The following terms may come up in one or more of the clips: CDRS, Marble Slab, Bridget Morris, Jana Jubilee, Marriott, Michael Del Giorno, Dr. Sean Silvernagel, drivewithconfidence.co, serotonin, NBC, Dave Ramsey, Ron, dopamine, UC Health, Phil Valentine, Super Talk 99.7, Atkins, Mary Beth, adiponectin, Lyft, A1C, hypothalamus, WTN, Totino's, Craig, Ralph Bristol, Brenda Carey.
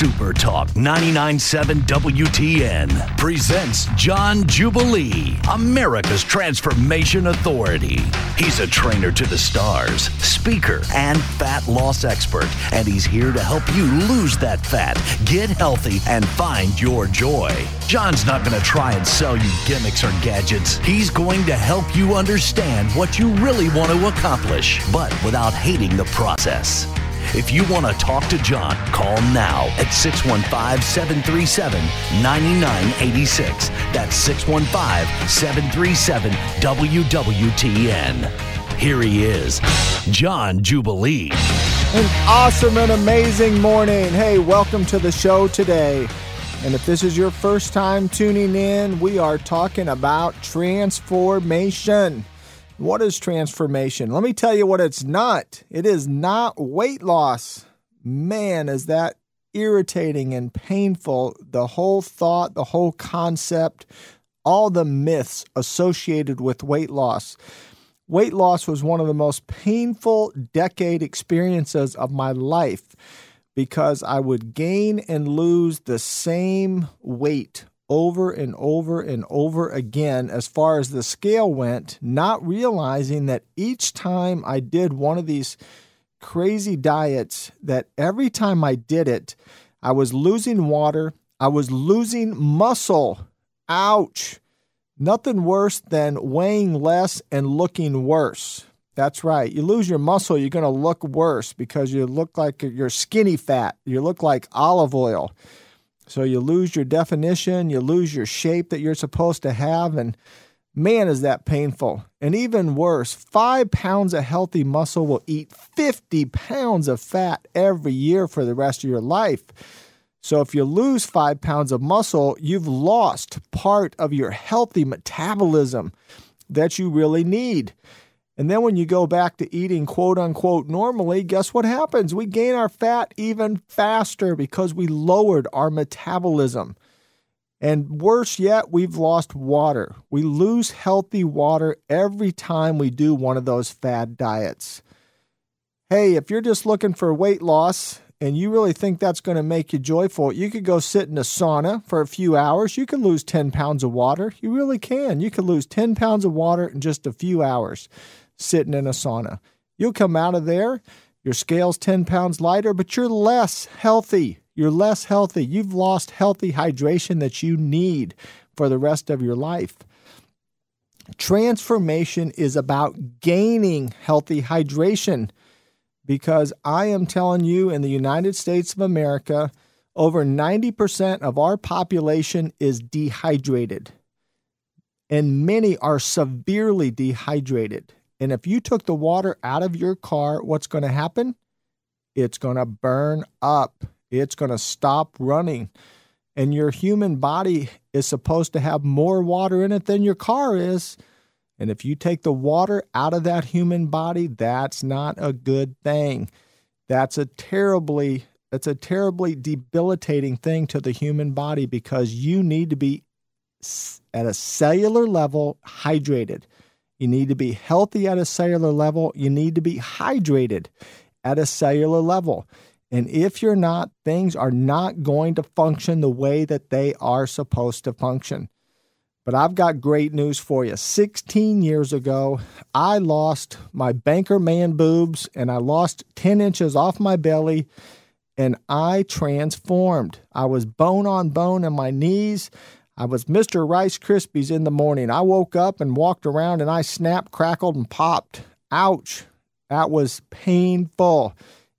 Super Talk 99.7 WTN presents John Jubilee, America's transformation authority. He's a trainer to the stars, speaker, and fat loss expert, and he's here to help you lose that fat, get healthy, and find your joy. John's not going to try and sell you gimmicks or gadgets. He's going to help you understand what you really want to accomplish, but without hating the process. If you want to talk to John, call now at 615-737-9986. That's 615-737-WWTN. Here he is, John Jubilee. An awesome and amazing morning. Hey, welcome to the show today. And if this is your first time tuning in, we are talking about transformation. What is transformation? Let me tell you what it's not. It is not weight loss. Man, is that irritating and painful. The whole thought, the whole concept, all the myths associated with weight loss. Weight loss was one of the most painful decade experiences of my life because I would gain and lose the same weight over and over and over again as far as the scale went, not realizing that each time I did one of these crazy diets, that every time I did it, I was losing water, I was losing muscle. Ouch. Nothing worse than weighing less and looking worse. That's right. You lose your muscle, you're going to look worse because you look like you're skinny fat. You look like olive oil. So you lose your definition, you lose your shape that you're supposed to have, and man, is that painful. And even worse, 5 pounds of healthy muscle will eat 50 pounds of fat every year for the rest of your life. So if you lose 5 pounds of muscle, you've lost part of your healthy metabolism that you really need. And then when you go back to eating quote-unquote normally, guess what happens? We gain our fat even faster because we lowered our metabolism. And worse yet, we've lost water. We lose healthy water every time we do one of those fad diets. Hey, if you're just looking for weight loss and you really think that's going to make you joyful, you could go sit in a sauna for a few hours. You can lose 10 pounds of water. You really can. You can lose 10 pounds of water in just a few hours. Sitting in a sauna. You'll come out of there, your scale's 10 pounds lighter, but you're less healthy. You're less healthy. You've lost healthy hydration that you need for the rest of your life. Transformation is about gaining healthy hydration because I am telling you, in the United States of America, over 90% of our population is dehydrated, and many are severely dehydrated. And if you took the water out of your car, what's going to happen? It's going to burn up. It's going to stop running. And your human body is supposed to have more water in it than your car is. And if you take the water out of that human body, that's not a good thing. That's a terribly debilitating thing to the human body because you need to be at a cellular level hydrated. You need to be healthy at a cellular level. You need to be hydrated at a cellular level. And if you're not, things are not going to function the way that they are supposed to function. But I've got great news for you. 16 years ago, I lost my banker man boobs and I lost 10 inches off my belly and I transformed. I was bone on bone in my knees. I was Mr. Rice Krispies in the morning. I woke up and walked around and I snapped, crackled, and popped. Ouch. That was painful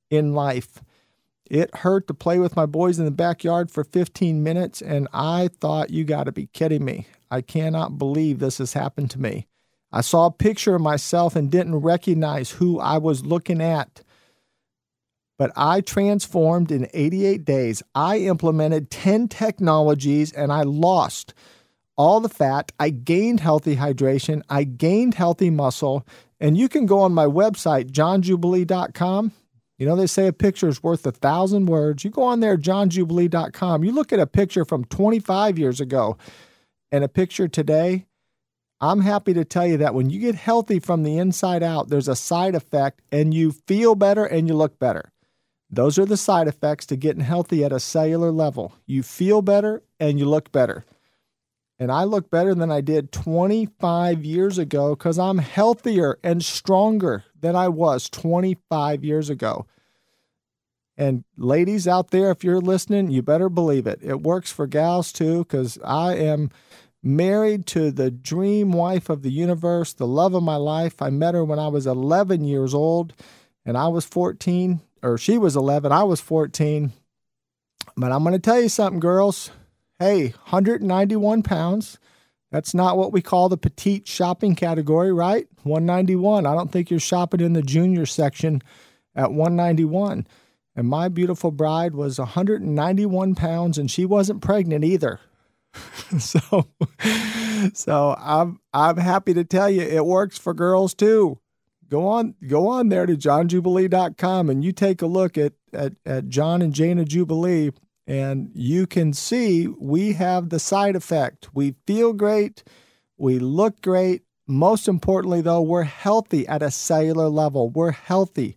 in life. It hurt to play with my boys in the backyard for 15 minutes, and I thought, you got to be kidding me. I cannot believe this has happened to me. I saw a picture of myself and didn't recognize who I was looking at. But I transformed in 88 days. I implemented 10 technologies and I lost all the fat. I gained healthy hydration. I gained healthy muscle. And you can go on my website, johnjubilee.com. You know, they say a picture is worth 1,000 words. You go on there, johnjubilee.com. You look at a picture from 25 years ago and a picture today. I'm happy to tell you that when you get healthy from the inside out, there's a side effect and you feel better and you look better. Those are the side effects to getting healthy at a cellular level. You feel better and you look better. And I look better than I did 25 years ago because I'm healthier and stronger than I was 25 years ago. And ladies out there, if you're listening, you better believe it. It works for gals too, because I am married to the dream wife of the universe, the love of my life. I met her when I was 11 years old, and I was 14, or she was 11, I was 14. But I'm going to tell you something, girls. Hey, 191 pounds. That's not what we call the petite shopping category, right? 191. I don't think you're shopping in the junior section at 191. And my beautiful bride was 191 pounds, and she wasn't pregnant either. So I'm happy to tell you it works for girls too. Go on there to johnjubilee.com and you take a look at John and Jana Jubilee, and you can see we have the side effect. We feel great, we look great. Most importantly, though, we're healthy at a cellular level. We're healthy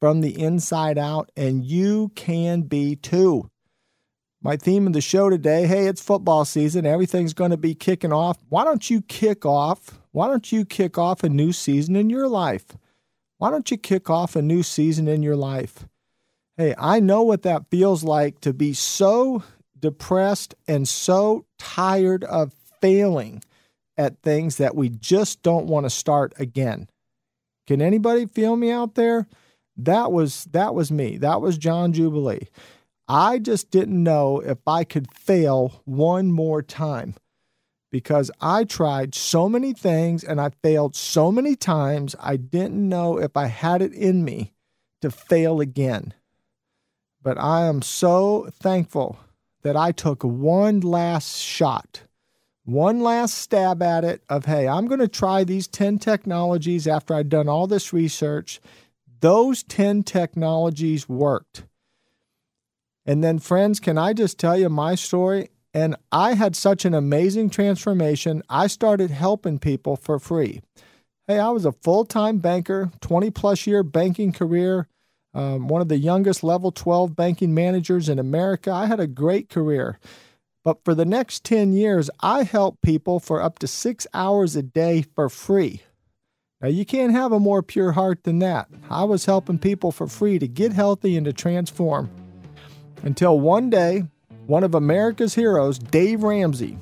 from the inside out, and you can be too. My theme of the show today, hey, it's football season. Everything's going to be kicking off. Why don't you kick off a new season in your life? Why don't you kick off a new season in your life? Hey, I know what that feels like to be so depressed and so tired of failing at things that we just don't want to start again. Can anybody feel me out there? That was me. That was John Jubilee. I just didn't know if I could fail one more time because I tried so many things and I failed so many times. I didn't know if I had it in me to fail again. But I am so thankful that I took one last shot, one last stab at it of, hey, I'm going to try these 10 technologies after I've done all this research. Those 10 technologies worked. And then, friends, can I just tell you my story? And I had such an amazing transformation. I started helping people for free. Hey, I was a full-time banker, 20-plus year banking career, one of the youngest level 12 banking managers in America. I had a great career. But for the next 10 years, I helped people for up to 6 hours a day for free. Now, you can't have a more pure heart than that. I was helping people for free to get healthy and to transform until one day, one of America's heroes, Dave Ramsey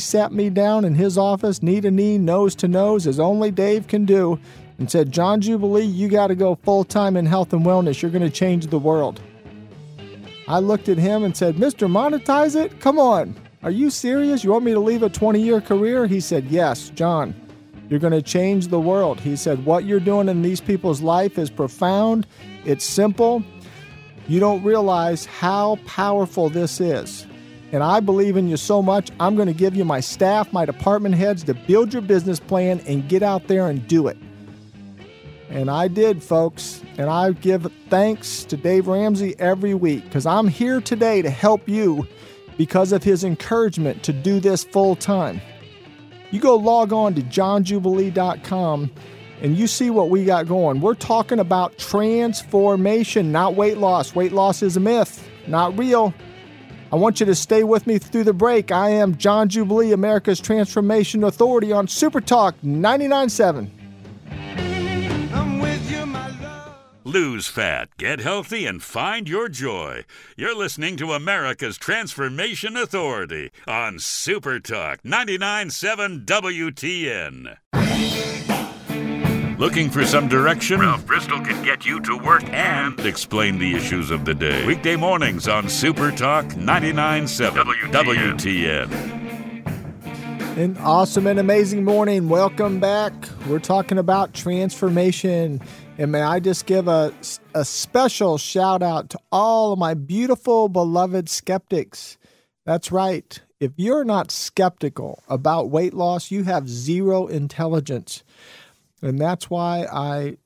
sat me down in his office, knee to knee, nose to nose, as only Dave can do, and said, John Jubilee, you got to go full-time in health and wellness. You're going to change the world. I looked at him and said, Mr. Monetize It? Come on. Are you serious? You want me to leave a 20-year career? He said, yes, John. You're going to change the world. He said, what you're doing in these people's life is profound. It's simple. You don't realize how powerful this is. And I believe in you so much, I'm going to give you my staff, my department heads to build your business plan and get out there and do it. And I did, folks. And I give thanks to Dave Ramsey every week because I'm here today to help you because of his encouragement to do this full time. You go log on to johnjubilee.com and you see what we got going. We're talking about transformation, not weight loss. Weight loss is a myth, not real. I want you to stay with me through the break. I am John Jubilee, America's Transformation Authority on Super Talk 99.7. Lose fat, get healthy, and find your joy. You're listening to America's Transformation Authority on Super Talk 99.7 WTN. Looking for some direction? Ralph Bristol can get you to work and explain the issues of the day. Weekday mornings on Super Talk 99.7 WTN. An awesome and amazing morning. Welcome back. We're talking about transformation. And may I just give a special shout out to all of my beautiful, beloved skeptics. That's right. If you're not skeptical about weight loss, you have zero intelligence. And that's why I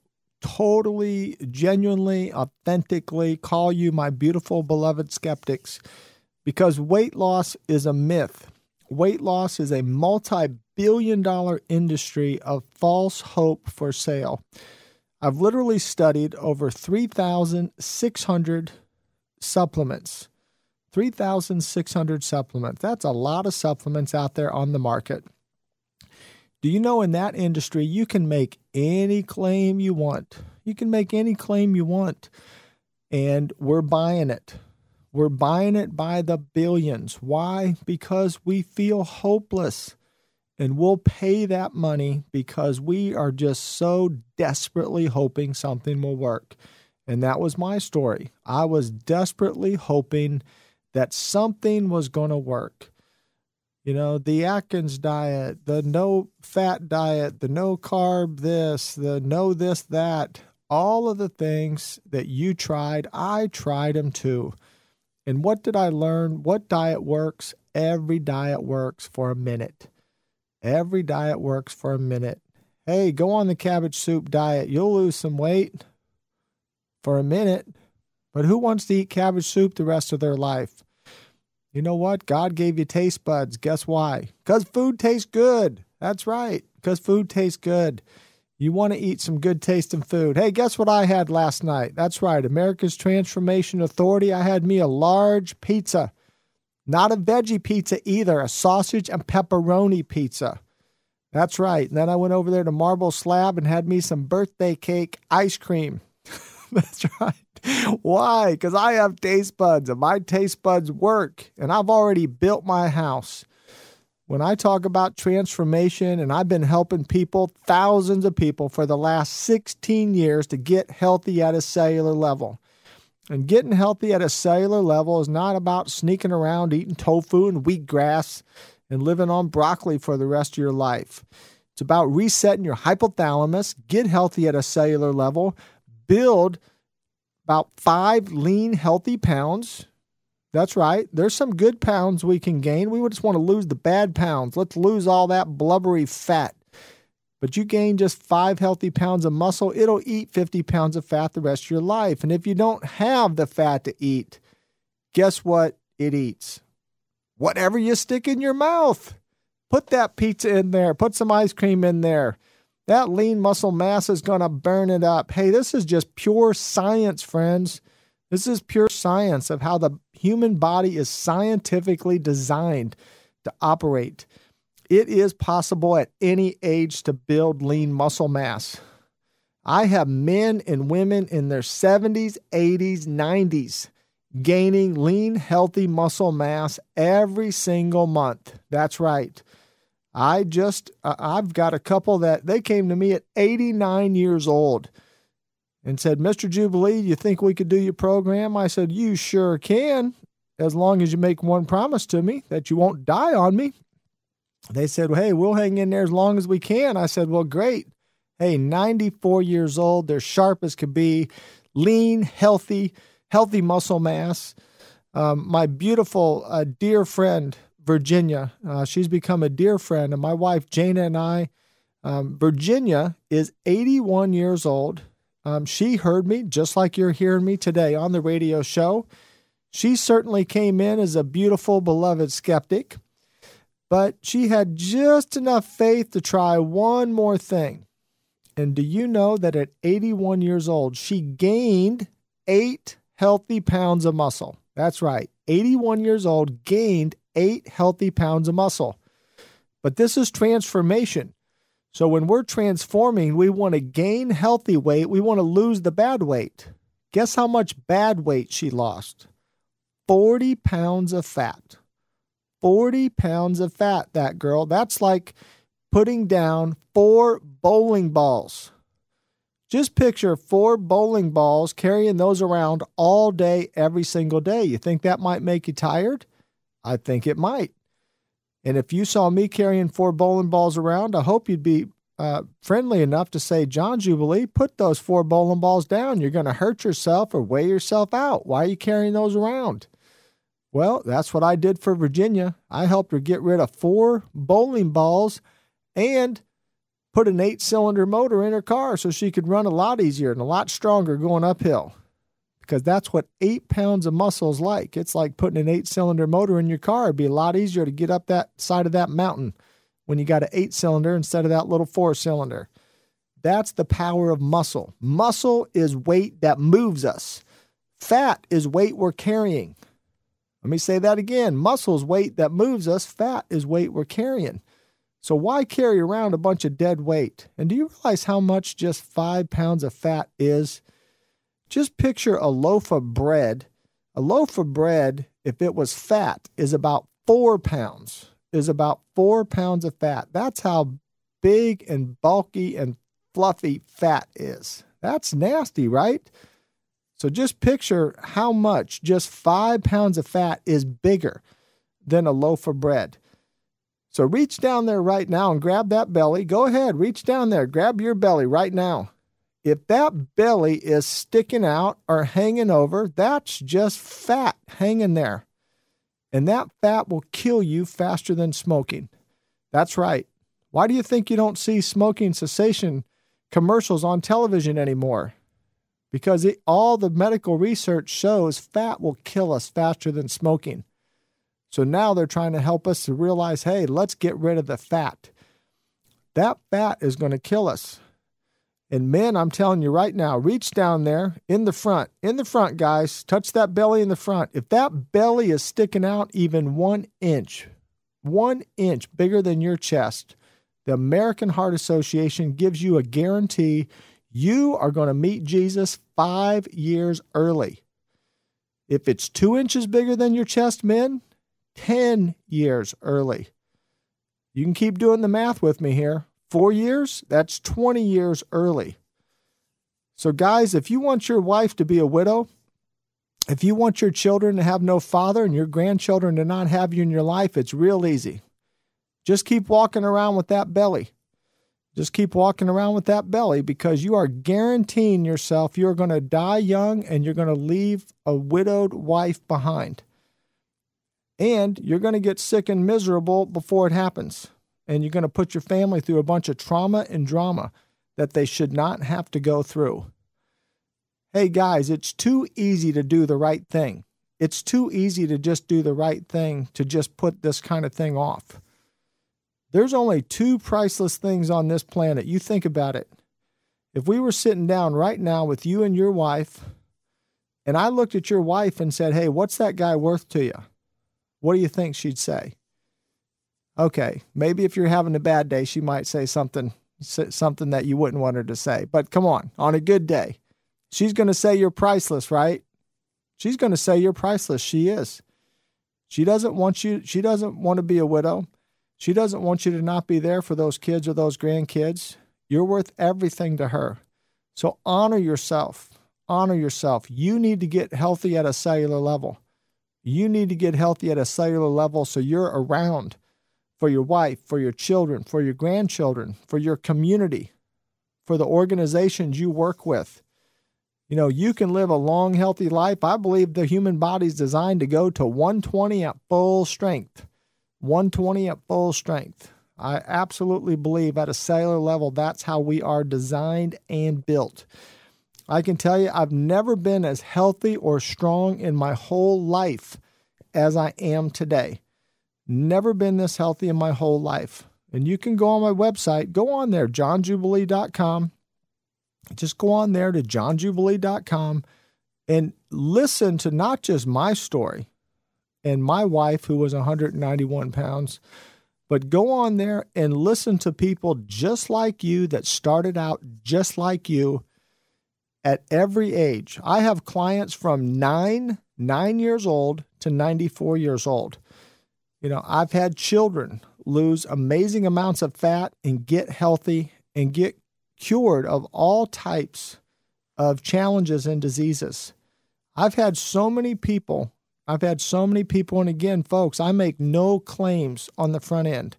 totally, genuinely, authentically call you my beautiful, beloved skeptics, because weight loss is a myth. Weight loss is a multi-billion-dollar industry of false hope for sale. I've literally studied over 3,600 supplements. 3,600 supplements. That's a lot of supplements out there on the market. Do you know in that industry, you can make any claim you want. You can make any claim you want. And we're buying it. We're buying it by the billions. Why? Because we feel hopeless. And we'll pay that money because we are just so desperately hoping something will work. And that was my story. I was desperately hoping that something was going to work. You know, the Atkins diet, the no-fat diet, the no-carb this, the no-this-that, all of the things that you tried, I tried them too. And what did I learn? What diet works? Every diet works for a minute. Every diet works for a minute. Hey, go on the cabbage soup diet. You'll lose some weight for a minute. But who wants to eat cabbage soup the rest of their life? You know what? God gave you taste buds. Guess why? Because food tastes good. That's right. Because food tastes good. You want to eat some good tasting food. Hey, guess what I had last night? That's right. America's Transformation Authority. I had me a large pizza. Not a veggie pizza either, a sausage and pepperoni pizza. That's right. And then I went over there to Marble Slab and had me some birthday cake ice cream. That's right. Why? Because I have taste buds and my taste buds work. And I've already built my house. When I talk about transformation, and I've been helping people, thousands of people for the last 16 years to get healthy at a cellular level. And getting healthy at a cellular level is not about sneaking around eating tofu and wheatgrass and living on broccoli for the rest of your life. It's about resetting your hypothalamus, get healthy at a cellular level, build about 5 lean, healthy pounds. That's right. There's some good pounds we can gain. We just want to lose the bad pounds. Let's lose all that blubbery fat. But you gain just 5 healthy pounds of muscle, it'll eat 50 pounds of fat the rest of your life. And if you don't have the fat to eat, guess what it eats? Whatever you stick in your mouth. Put that pizza in there. Put some ice cream in there. That lean muscle mass is going to burn it up. Hey, this is just pure science, friends. This is pure science of how the human body is scientifically designed to operate. It is possible at any age to build lean muscle mass. I have men and women in their 70s, 80s, 90s gaining lean, healthy muscle mass every single month. That's right. I've got a couple that they came to me at 89 years old and said, Mr. Jubilee, you think we could do your program? I said, you sure can, as long as you make one promise to me that you won't die on me. They said, well, hey, we'll hang in there as long as we can. I said, well, great. Hey, 94 years old. They're sharp as could be, lean, healthy muscle mass. My beautiful dear friend, Virginia, she's become a dear friend. And my wife, Jana, and I, Virginia is 81 years old. She heard me just like you're hearing me today on the radio show. She certainly came in as a beautiful, beloved skeptic. But she had just enough faith to try one more thing. And do you know that at 81 years old, she gained 8 healthy pounds of muscle? That's right. 81 years old, gained 8 healthy pounds of muscle. But this is transformation. So when we're transforming, we want to gain healthy weight. We want to lose the bad weight. Guess how much bad weight she lost? 40 pounds of fat. 40 pounds of fat, that girl. That's like putting down 4 bowling balls. Just picture 4 bowling balls, carrying those around all day, every single day. You think that might make you tired? I think it might. And if you saw me carrying 4 bowling balls around, I hope you'd be friendly enough to say, John Jubilee, put those 4 bowling balls down. You're going to hurt yourself or weigh yourself out. Why are you carrying those around? Well, that's what I did for Virginia. I helped her get rid of 4 bowling balls and put an 8-cylinder motor in her car so she could run a lot easier and a lot stronger going uphill, because that's what 8 pounds of muscle is like. It's like putting an 8-cylinder motor in your car. It'd be a lot easier to get up that side of that mountain when you got an 8-cylinder instead of that little 4-cylinder. That's the power of muscle. Muscle is weight that moves us. Fat is weight we're carrying. Let me say that again. Muscle is weight that moves us. Fat is weight we're carrying. So why carry around a bunch of dead weight? And do you realize how much just 5 pounds of fat is? Just picture a loaf of bread. A loaf of bread, if it was fat, is about 4 pounds. Is about 4 pounds of fat. That's how big and bulky and fluffy fat is. That's nasty, right? So just picture how much just 5 pounds of fat is bigger than a loaf of bread. So reach down there right now and grab that belly. Go ahead, reach down there, grab your belly right now. If that belly is sticking out or hanging over, that's just fat hanging there. And that fat will kill you faster than smoking. That's right. Why do you think you don't see smoking cessation commercials on television anymore? Because all the medical research shows fat will kill us faster than smoking. So now they're trying to help us to realize, hey, let's get rid of the fat. That fat is going to kill us. And men, I'm telling you right now, reach down there in the front, guys, touch that belly in the front. If that belly is sticking out even 1 inch, 1 inch bigger than your chest, the American Heart Association gives you a guarantee you are going to meet Jesus 5 years early. If it's 2 inches bigger than your chest, men, 10 years early. You can keep doing the math with me here. 4 years, that's 20 years early. So guys, if you want your wife to be a widow, if you want your children to have no father and your grandchildren to not have you in your life, it's real easy. Just keep walking around with that belly. Just keep walking around with that belly, because you are guaranteeing yourself you're going to die young and you're going to leave a widowed wife behind. And you're going to get sick and miserable before it happens. And you're going to put your family through a bunch of trauma and drama that they should not have to go through. Hey guys, it's too easy to do the right thing. It's too easy to just do the right thing, to just put this kind of thing off. There's only two priceless things on this planet. You think about it. If we were sitting down right now with you and your wife, and I looked at your wife and said, hey, what's that guy worth to you? What do you think she'd say? Okay, maybe if you're having a bad day, she might say something that you wouldn't want her to say. But come on a good day, she's going to say you're priceless, right? She's going to say you're priceless. She is. She doesn't want you. She doesn't want to be a widow. She doesn't want you to not be there for those kids or those grandkids. You're worth everything to her. So honor yourself. Honor yourself. You need to get healthy at a cellular level. You need to get healthy at a cellular level so you're around for your wife, for your children, for your grandchildren, for your community, for the organizations you work with. You know, you can live a long, healthy life. I believe the human body is designed to go to 120 at full strength. 120 at full strength. I absolutely believe at a cellular level, that's how we are designed and built. I can tell you, I've never been as healthy or strong in my whole life as I am today. Never been this healthy in my whole life. And you can go on my website. Go on there, johnjubilee.com. Just go on there to johnjubilee.com and listen to not just my story and my wife, who was 191 pounds, but go on there and listen to people just like you that started out just like you at every age. I have clients from 9 years old to 94 years old. You know, I've had children lose amazing amounts of fat and get healthy and get cured of all types of challenges and diseases. I've had so many people, and again, folks, I make no claims on the front end.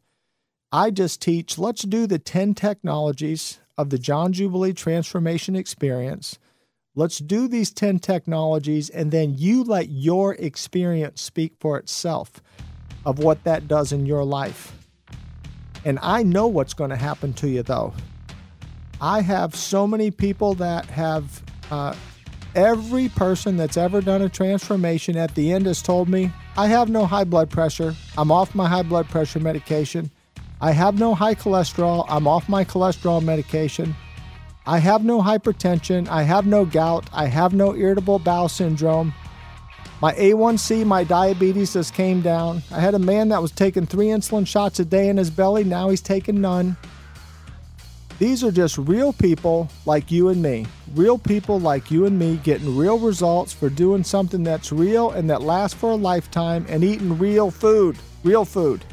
I just teach, let's do the 10 technologies of the John Jubilee Transformation Experience. Let's do these 10 technologies, and then you let your experience speak for itself of what that does in your life. And I know what's going to happen to you, though. I have so many people that have, every person that's ever done a transformation at the end has told me, I have no high blood pressure. I'm off my high blood pressure medication. I have no high cholesterol. I'm off my cholesterol medication. I have no hypertension. I have no gout. I have no irritable bowel syndrome. My A1C, my diabetes just came down. I had a man that was taking 3 insulin shots a day in his belly. Now he's taking none. These are just real people like you and me. Real people like you and me getting real results for doing something that's real and that lasts for a lifetime and eating real food. Real food.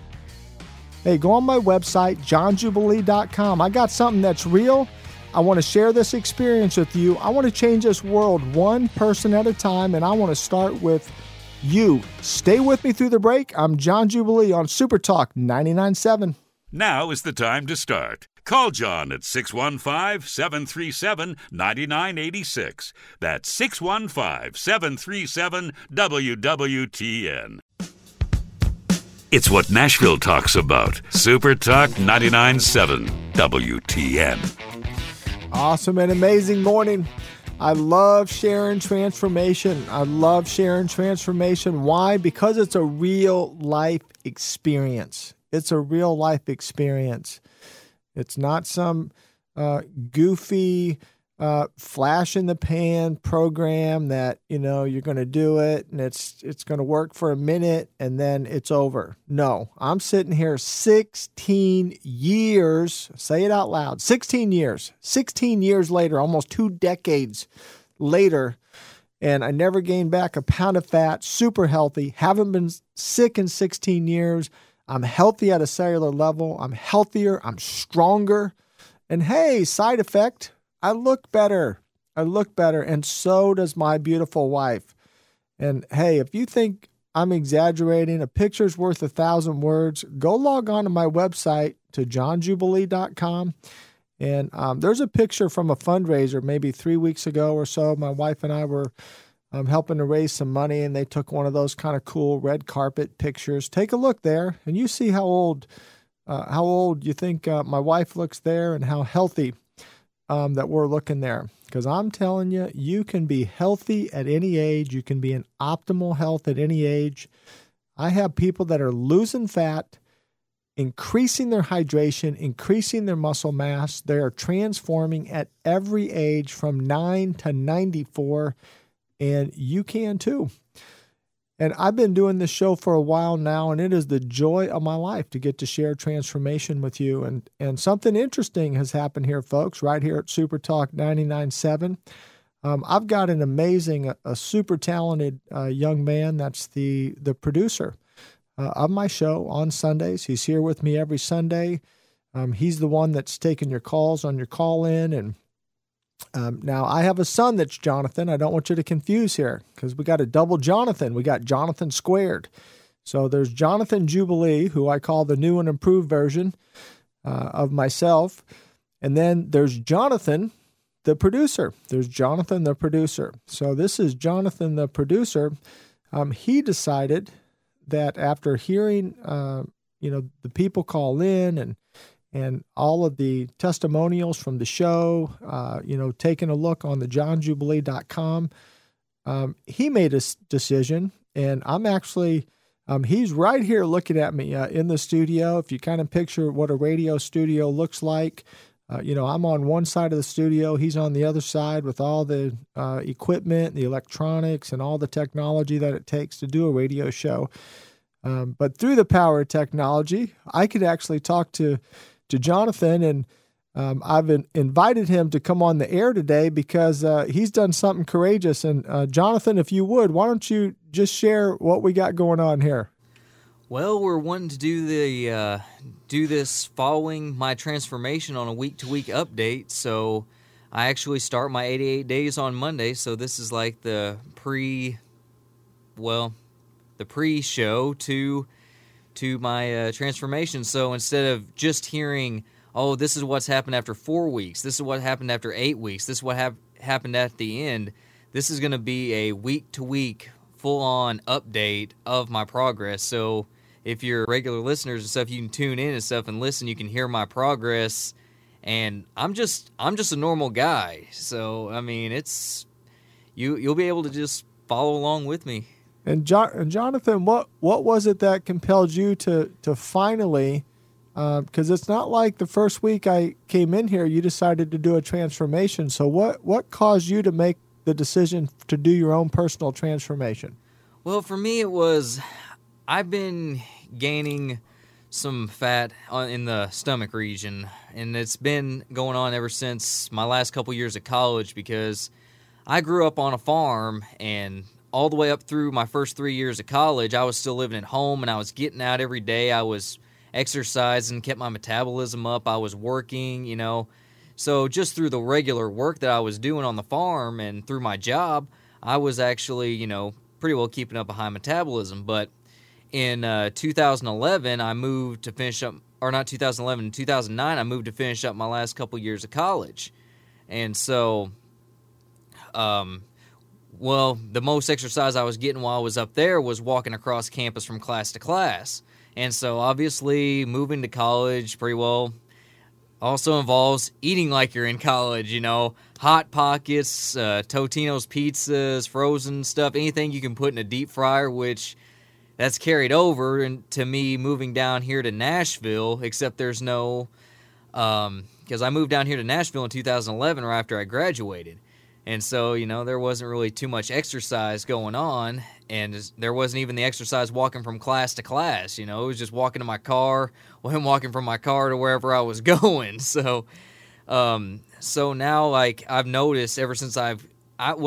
Hey, go on my website, johnjubilee.com. I got something that's real. I want to share this experience with you. I want to change this world one person at a time, and I want to start with you. Stay with me through the break. I'm John Jubilee on Super Talk 99.7. Now is the time to start. Call John at 615-737-9986. That's 615-737-WWTN. It's what Nashville talks about. Super Talk 99.7 WTN. Awesome and amazing morning. I love sharing transformation. Why? Because it's a real life experience. It's not some goofy, flash in the pan program that, you know, you're going to do it and it's going to work for a minute and then it's over. No, I'm sitting here 16 years, say it out loud, 16 years later, almost 2 decades later, and I never gained back a pound of fat, super healthy, haven't been sick in 16 years. I'm healthy at a cellular level. I'm healthier. I'm stronger. And hey, side effect, I look better, and so does my beautiful wife. And hey, if you think I'm exaggerating, a picture's worth 1,000 words, go log on to my website, to johnjubilee.com, and there's a picture from a fundraiser maybe 3 weeks ago or so. My wife and I were helping to raise some money, and they took one of those kind of cool red carpet pictures. Take a look there, and you see how old you think my wife looks there and how healthy that we're looking there, because I'm telling you, you can be healthy at any age. You can be in optimal health at any age. I have people that are losing fat, increasing their hydration, increasing their muscle mass. They are transforming at every age from 9 to 94, and you can too. And I've been doing this show for a while now, and it is the joy of my life to get to share transformation with you. And something interesting has happened here, folks, right here at Super Talk 99.7. I've got an amazing, a super talented young man that's the producer of my show on Sundays. He's here with me every Sunday. He's the one that's taking your calls on your call-in, and now, I have a son that's Jonathan. I don't want you to confuse here, because we got a double Jonathan. We got Jonathan squared. So there's Jonathan Jubilee, who I call the new and improved version of myself. And then there's Jonathan, the producer. So this is Jonathan, the producer. He decided that after hearing, the people call in and all of the testimonials from the show, taking a look on the johnjubilee.com, he made a decision, and I'm actually, he's right here looking at me in the studio. If you kind of picture what a radio studio looks like, I'm on one side of the studio, he's on the other side with all the equipment, the electronics, and all the technology that it takes to do a radio show. But through the power of technology, I could actually talk to Jonathan, and I've invited him to come on the air today because he's done something courageous. And Jonathan, if you would, why don't you just share what we got going on here? Well, we're wanting to do this following my transformation on a week-to-week update. So I actually start my 88 days on Monday, so this is like the pre-show to my transformation. So instead of just hearing, this is what's happened after 4 weeks, this is what happened after 8 weeks, this is what happened at the end, this is going to be a week-to-week, full-on update of my progress. So if you're regular listeners and stuff, you can tune in and stuff and listen. You can hear my progress. And I'm just a normal guy. So, I mean, it's you'll be able to just follow along with me. And Jonathan, what was it that compelled you to finally Because it's not like the first week I came in here, you decided to do a transformation. So what caused you to make the decision to do your own personal transformation? Well, for me, it was I've been gaining some fat in the stomach region, and it's been going on ever since my last couple years of college because I grew up on a farm, and all the way up through my first 3 years of college, I was still living at home, and I was getting out every day. I was exercising, kept my metabolism up. I was working, you know. So just through the regular work that I was doing on the farm and through my job, I was actually, you know, pretty well keeping up a high metabolism. But in 2011, I moved to finish up, or not 2011, in 2009, I moved to finish up my last couple years of college. And so, well, the most exercise I was getting while I was up there was walking across campus from class to class. And so, obviously, moving to college pretty well also involves eating like you're in college, you know, Hot Pockets, Totino's pizzas, frozen stuff, anything you can put in a deep fryer, which that's carried over to me moving down here to Nashville, except there's no, because I moved down here to Nashville in 2011 right after I graduated. And so, you know, there wasn't really too much exercise going on, and there wasn't even the exercise walking from class to class, you know. It was just walking to my car, well, I'm walking from my car to wherever I was going. So so now, like, I've noticed ever since when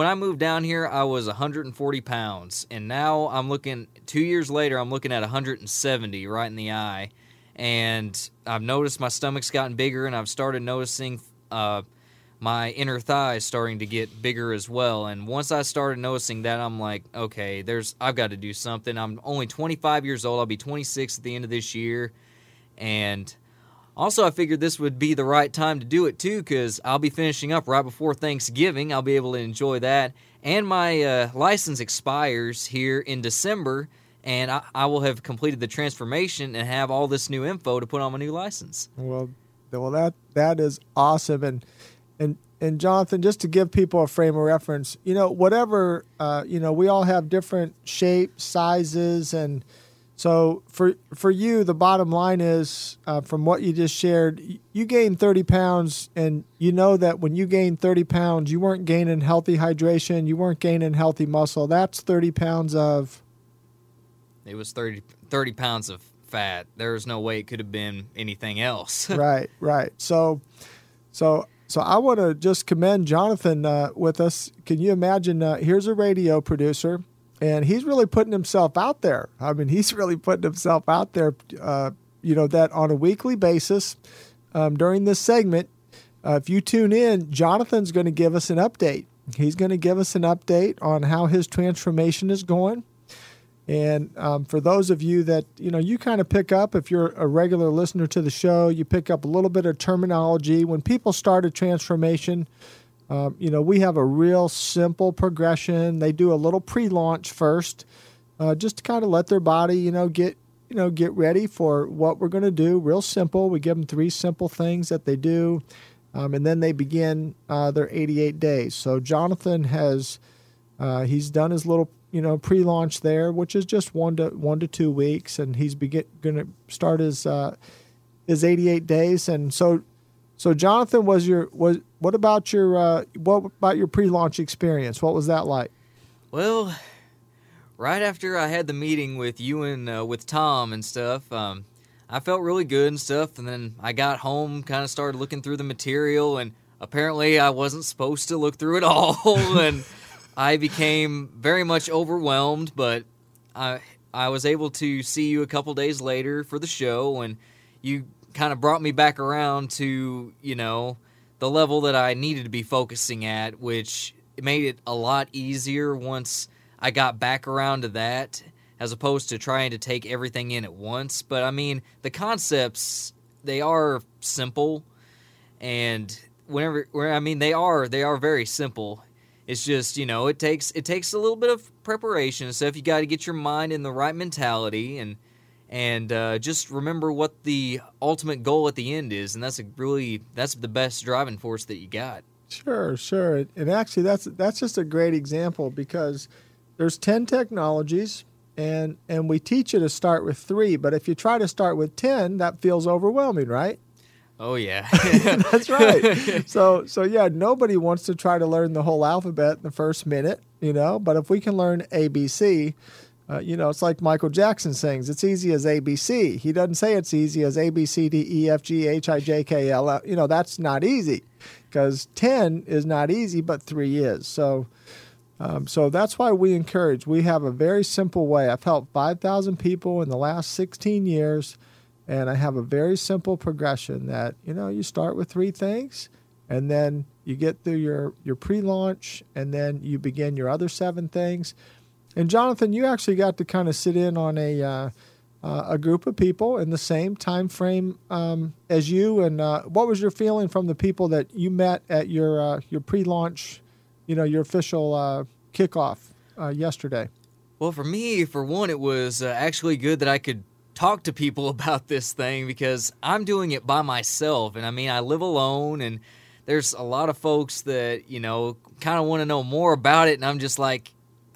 I moved down here, I was 140 pounds, and now I'm looking, 2 years later, I'm looking at 170 right in the eye, and I've noticed my stomach's gotten bigger, and I've started noticing my inner thigh is starting to get bigger as well. And once I started noticing that, I'm like, okay, I've got to do something. I'm only 25 years old. I'll be 26 at the end of this year. And also I figured this would be the right time to do it too, because I'll be finishing up right before Thanksgiving. I'll be able to enjoy that. And my license expires here in December, and I will have completed the transformation and have all this new info to put on my new license. Well, that is awesome. And Jonathan, just to give people a frame of reference, you know, whatever, you know, we all have different shapes, sizes, and so for you, the bottom line is, from what you just shared, you gained 30 pounds, and you know that when you gained 30 pounds, you weren't gaining healthy hydration, you weren't gaining healthy muscle. That's 30 pounds of... It was 30 pounds of fat. There was no way it could have been anything else. Right. So I want to just commend Jonathan with us. Can you imagine? Here's a radio producer, and he's really putting himself out there. I mean, he's really putting himself out there, you know, that on a weekly basis during this segment. If you tune in, Jonathan's going to give us an update. He's going to give us an update on how his transformation is going. And for those of you that, you know, you kind of pick up, if you're a regular listener to the show, you pick up a little bit of terminology. When people start a transformation, you know, we have a real simple progression. They do a little pre-launch first, just to kind of let their body, get ready for what we're going to do. Real simple. We give them three simple things that they do, and then they begin their 88 days. So Jonathan has, he's done his little pre-launch there, which is just 1 to 2 weeks, and he's going to start his 88 days. And so Jonathan, what about your pre-launch experience? What was that like? Well, right after I had the meeting with you and with Tom and stuff, I felt really good and stuff. And then I got home, kind of started looking through the material, and apparently I wasn't supposed to look through it all, and I became very much overwhelmed, but I was able to see you a couple days later for the show, and you kind of brought me back around to, you know, the level that I needed to be focusing at, which made it a lot easier once I got back around to that, as opposed to trying to take everything in at once. But, I mean, the concepts, they are simple, and they are very simple. It's just, you know, it takes a little bit of preparation. So if you got to get your mind in the right mentality and just remember what the ultimate goal at the end is, and that's the best driving force that you got. Sure. And actually, that's just a great example, because there's 10 technologies, And we teach you to start with 3, but if you try to start with 10, that feels overwhelming, right? Oh, yeah. That's right. So yeah, nobody wants to try to learn the whole alphabet in the first minute, you know. But if we can learn ABC, you know, it's like Michael Jackson sings, it's easy as ABC. He doesn't say it's easy as A, B, C, D, E, F, G, H, I, J, K, L, L. You know, that's not easy because 10 is not easy, but 3 is. So that's why we encourage. We have a very simple way. I've helped 5,000 people in the last 16 years. And I have a very simple progression that, you know, you start with 3 things and then you get through your pre-launch and then you begin your other 7 things. And Jonathan, you actually got to kind of sit in on a group of people in the same time frame as you. And what was your feeling from the people that you met at your pre-launch, you know, your official kickoff yesterday? Well, for me, for one, it was actually good that I could talk to people about this thing because I'm doing it by myself. And I mean, I live alone and there's a lot of folks that, you know, kind of want to know more about it. And I'm just like,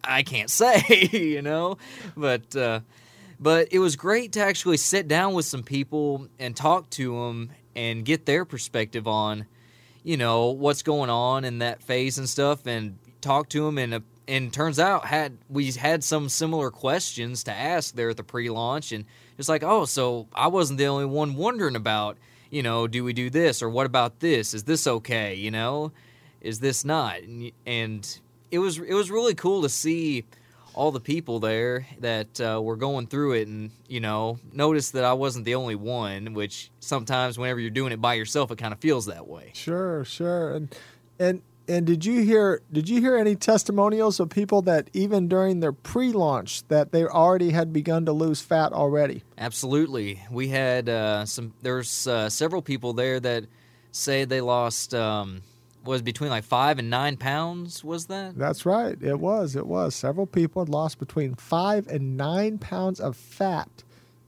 I can't say, you know, but it was great to actually sit down with some people and talk to them and get their perspective on, you know, what's going on in that phase and stuff, and talk to them and turns out we had some similar questions to ask there at the pre-launch, and it's like, oh, so I wasn't the only one wondering about, you know, do we do this, or what about this, is this okay, you know, is this not? And it was really cool to see all the people there that were going through it, and, you know, notice that I wasn't the only one, which sometimes whenever you're doing it by yourself, it kind of feels that way. Sure. And did you hear any testimonials of people that even during their pre-launch that they already had begun to lose fat already? Absolutely. We had there's several people there that say they lost was between like 5 and 9 pounds, was that? That's right. It was. Several people had lost between 5 and 9 pounds of fat.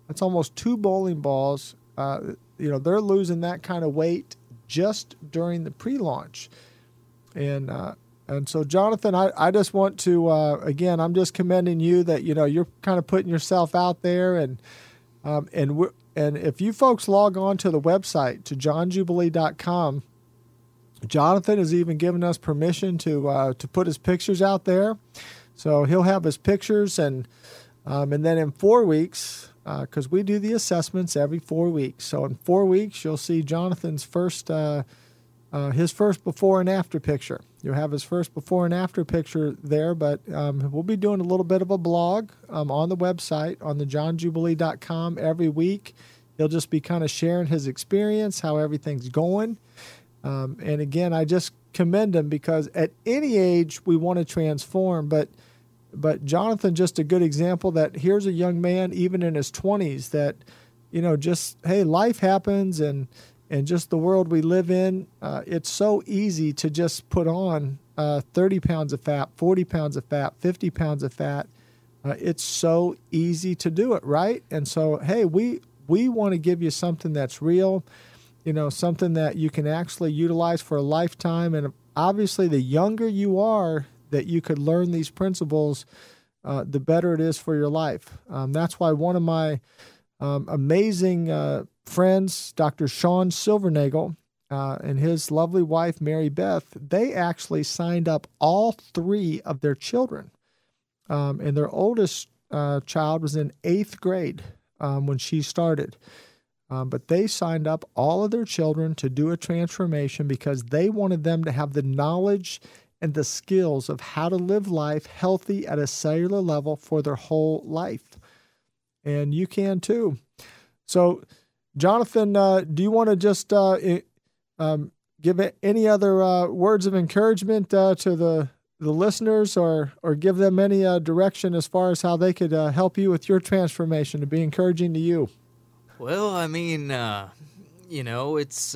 That's almost 2 bowling balls. You know, they're losing that kind of weight just during the pre-launch. And so, Jonathan, I just want to, again, I'm just commending you that, you know, you're kind of putting yourself out there. And if you folks log on to the website, to johnjubilee.com, Jonathan has even given us permission to put his pictures out there. So he'll have his pictures. And then in 4 weeks, because we do the assessments every 4 weeks. So in 4 weeks, you'll see Jonathan's first his first before and after picture. You'll have his first before and after picture there, but we'll be doing a little bit of a blog on the website, on the johnjubilee.com every week. He'll just be kind of sharing his experience, how everything's going. And again, I just commend him because at any age we want to transform, but Jonathan, just a good example that here's a young man, even in his 20s, that, you know, just, hey, life happens and just the world we live in, it's so easy to just put on 30 pounds of fat, 40 pounds of fat, 50 pounds of fat. It's so easy to do it, right? And so, hey, we want to give you something that's real, you know, something that you can actually utilize for a lifetime. And obviously, the younger you are that you could learn these principles, the better it is for your life. That's why one of my amazing friends, Dr. Sean Silvernagel, and his lovely wife, Mary Beth, they actually signed up all 3 of their children. And their oldest child was in 8th grade when she started. But they signed up all of their children to do a transformation because they wanted them to have the knowledge and the skills of how to live life healthy at a cellular level for their whole life. And you can too. So, Jonathan, do you want to just give any other words of encouragement to the listeners, or give them any direction as far as how they could help you with your transformation, to be encouraging to you? Well, I mean, you know, it's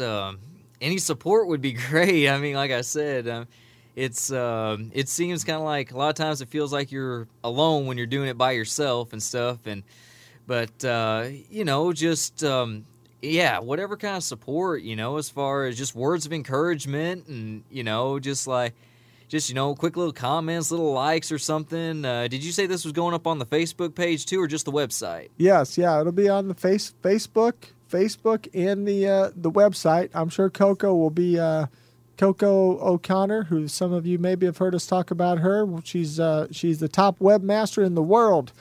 any support would be great. I mean, like I said, it seems kind of like a lot of times it feels like you're alone when you're doing it by yourself and stuff, and but, you know, just, yeah, whatever kind of support, you know, as far as just words of encouragement and, you know, just like, just, you know, quick little comments, little likes or something. Did you say this was going up on the Facebook page too, or just the website? Yes, yeah, it'll be on the Facebook and the website. I'm sure Coco will be Coco O'Connor, who some of you maybe have heard us talk about her. She's the top webmaster in the world,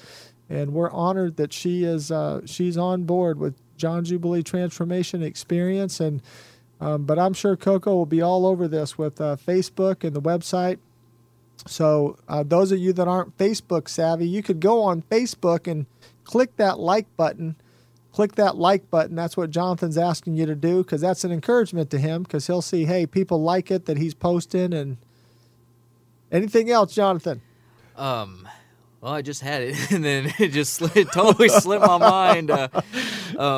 and we're honored that she is she's on board with John Jubilee Transformation Experience. And but I'm sure Coco will be all over this with Facebook and the website. So those of you that aren't Facebook savvy, you could go on Facebook and click that like button. Click that like button. That's what Jonathan's asking you to do, because that's an encouragement to him, because he'll see, hey, people like it that he's posting. And anything else, Jonathan? Well, I just had it, and then it just totally slipped my mind. Yeah,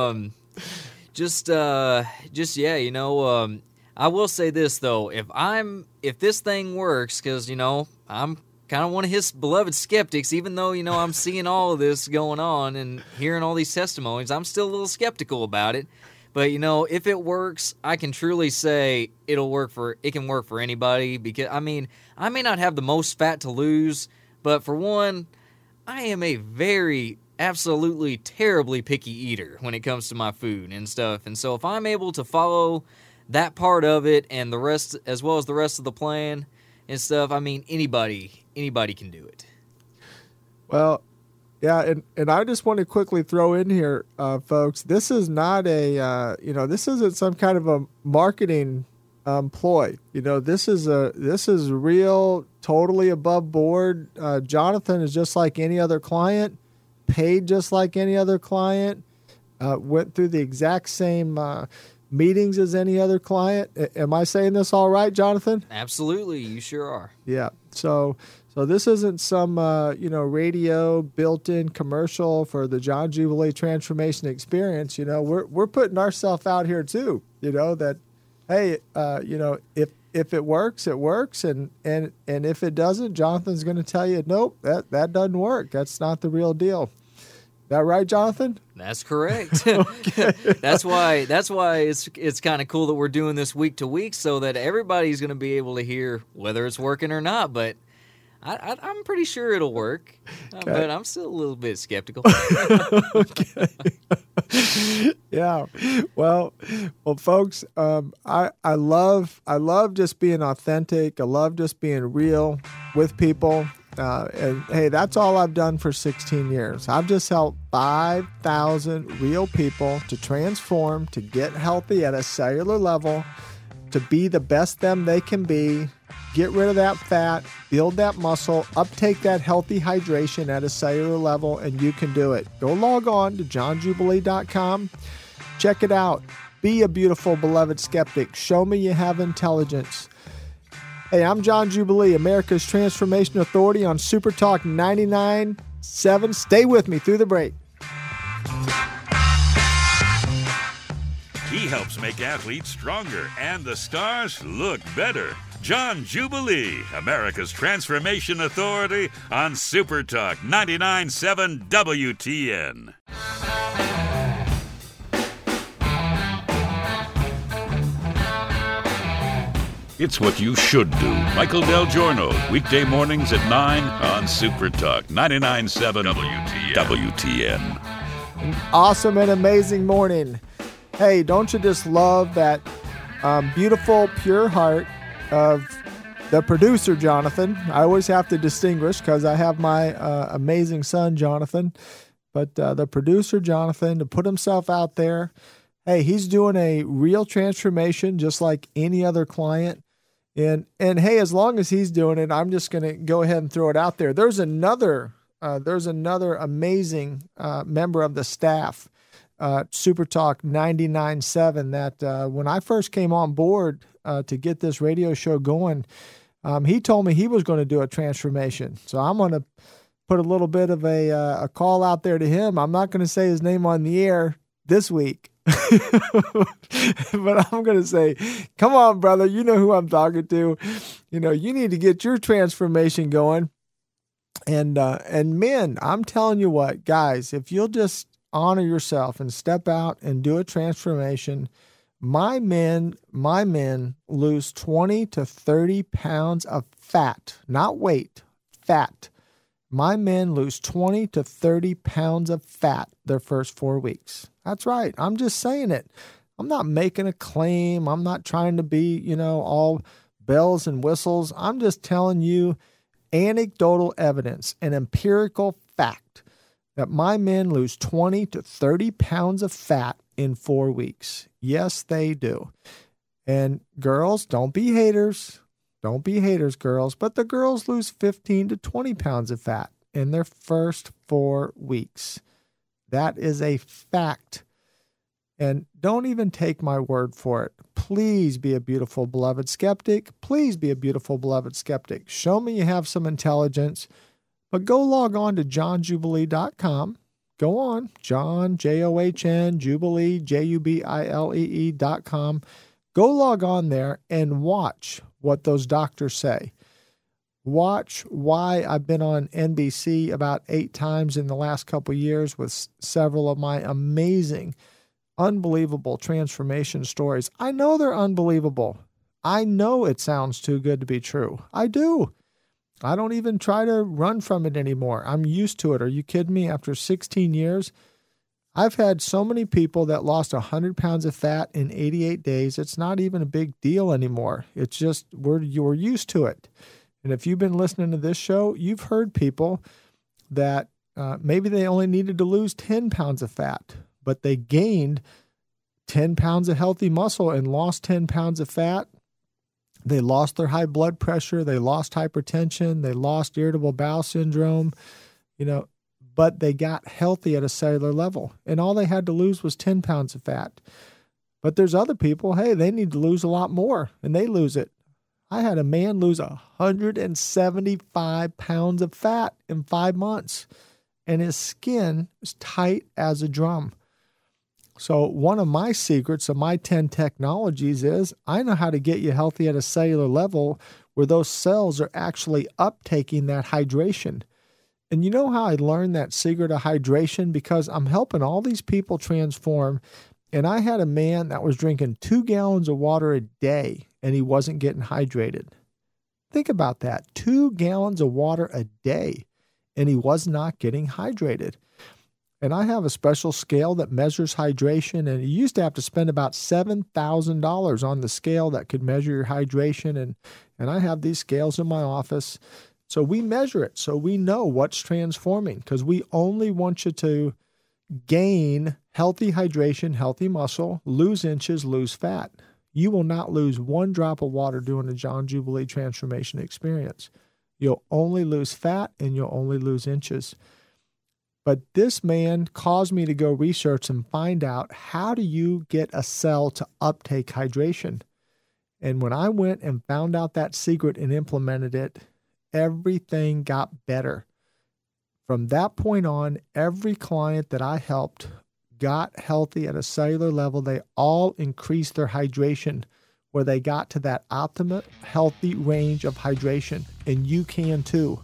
you know, I will say this, though. If this thing works, because, you know, I'm kind of one of his beloved skeptics, even though, you know, I'm seeing all of this going on and hearing all these testimonies, I'm still a little skeptical about it. But, you know, if it works, I can truly say it can work for anybody, because, I mean, I may not have the most fat to lose, but for one, I am a very absolutely terribly picky eater when it comes to my food and stuff. And so if I'm able to follow that part of it and the rest, as well as the rest of the plan and stuff, I mean, anybody can do it. Well, yeah, and I just want to quickly throw in here, folks, this is not this isn't some kind of a marketing ploy. You know, this is real, totally above board. Jonathan is just like any other client, paid just like any other client, went through the exact same meetings as any other client. Am I saying this all right, Jonathan? Absolutely, you sure are. Yeah. So this isn't some radio built-in commercial for the John Jubilee Transformation Experience. You know, we're putting ourselves out here too. You know that, hey, if it works, it works, and if it doesn't, Jonathan's going to tell you, nope, that doesn't work. That's not the real deal. That right, Jonathan? That's correct. That's why it's kind of cool that we're doing this week to week, so that everybody's going to be able to hear whether it's working or not. But I'm pretty sure it'll work. Okay. But I'm still a little bit skeptical. Okay. Yeah. Well, folks, I love just being authentic. I love just being real with people. And hey, that's all I've done for 16 years. I've just helped 5,000 real people to transform, to get healthy at a cellular level, to be the best them they can be, get rid of that fat, build that muscle, uptake that healthy hydration at a cellular level, and you can do it. Go log on to johnjubilee.com. Check it out. Be a beautiful, beloved skeptic. Show me you have intelligence. Hey, I'm John Jubilee, America's Transformation Authority on Super Talk 99.7. Stay with me through the break. He helps make athletes stronger and the stars look better. John Jubilee, America's Transformation Authority on Super Talk 99.7 WTN. It's what you should do. Michael Del Giorno, weekday mornings at 9 on Super Talk 99.7 WTN. An awesome and amazing morning. Hey, don't you just love that beautiful, pure heart of the producer, Jonathan? I always have to distinguish, because I have my amazing son, Jonathan. But the producer, Jonathan, to put himself out there. Hey, he's doing a real transformation just like any other client. And hey, as long as he's doing it, I'm just going to go ahead and throw it out there. There's another amazing member of the staff, Super Talk 99.7, that when I first came on board to get this radio show going, he told me he was going to do a transformation. So I'm going to put a little bit of a call out there to him. I'm not going to say his name on the air this week. But I'm going to say, come on, brother, you know who I'm talking to. You know, you need to get your transformation going. And men, I'm telling you what, guys, if you'll just honor yourself and step out and do a transformation, My men lose 20 to 30 pounds of fat, not weight, fat. My men lose 20 to 30 pounds of fat their first 4 weeks. That's right. I'm just saying it. I'm not making a claim. I'm not trying to be, all bells and whistles. I'm just telling you anecdotal evidence, an empirical fact that my men lose 20 to 30 pounds of fat in 4 weeks. Yes, they do. And girls, don't be haters. Don't be haters, girls. But the girls lose 15 to 20 pounds of fat in their first 4 weeks. That is a fact. And don't even take my word for it. Please be a beautiful, beloved skeptic. Please be a beautiful, beloved skeptic. Show me you have some intelligence. But go log on to johnjubilee.com. Go on, John, John, Jubilee, JUBILEE.com. Go log on there and watch what those doctors say. Watch why I've been on NBC about 8 times in the last couple of years with several of my amazing, unbelievable transformation stories. I know they're unbelievable. I know it sounds too good to be true. I do. I don't even try to run from it anymore. I'm used to it. Are you kidding me? After 16 years, I've had so many people that lost 100 pounds of fat in 88 days. It's not even a big deal anymore. It's just you're used to it. And if you've been listening to this show, you've heard people that maybe they only needed to lose 10 pounds of fat, but they gained 10 pounds of healthy muscle and lost 10 pounds of fat. They lost their high blood pressure. They lost hypertension. They lost irritable bowel syndrome, but they got healthy at a cellular level. And all they had to lose was 10 pounds of fat. But there's other people, hey, they need to lose a lot more, and they lose it. I had a man lose 175 pounds of fat in 5 months, and his skin was tight as a drum. So one of my secrets of my 10 technologies is I know how to get you healthy at a cellular level where those cells are actually uptaking that hydration. And you know how I learned that secret of hydration? Because I'm helping all these people transform. And I had a man that was drinking 2 gallons of water a day and he wasn't getting hydrated. Think about that. 2 gallons of water a day and he was not getting hydrated. And I have a special scale that measures hydration, and you used to have to spend about $7,000 on the scale that could measure your hydration, and I have these scales in my office. So we measure it, so we know what's transforming, because we only want you to gain healthy hydration, healthy muscle, lose inches, lose fat. You will not lose one drop of water during the John Jubilee transformation experience. You'll only lose fat, and you'll only lose inches. But this man caused me to go research and find out, how do you get a cell to uptake hydration? And when I went and found out that secret and implemented it, everything got better. From that point on, every client that I helped got healthy at a cellular level. They all increased their hydration where they got to that optimal, healthy range of hydration. And you can too.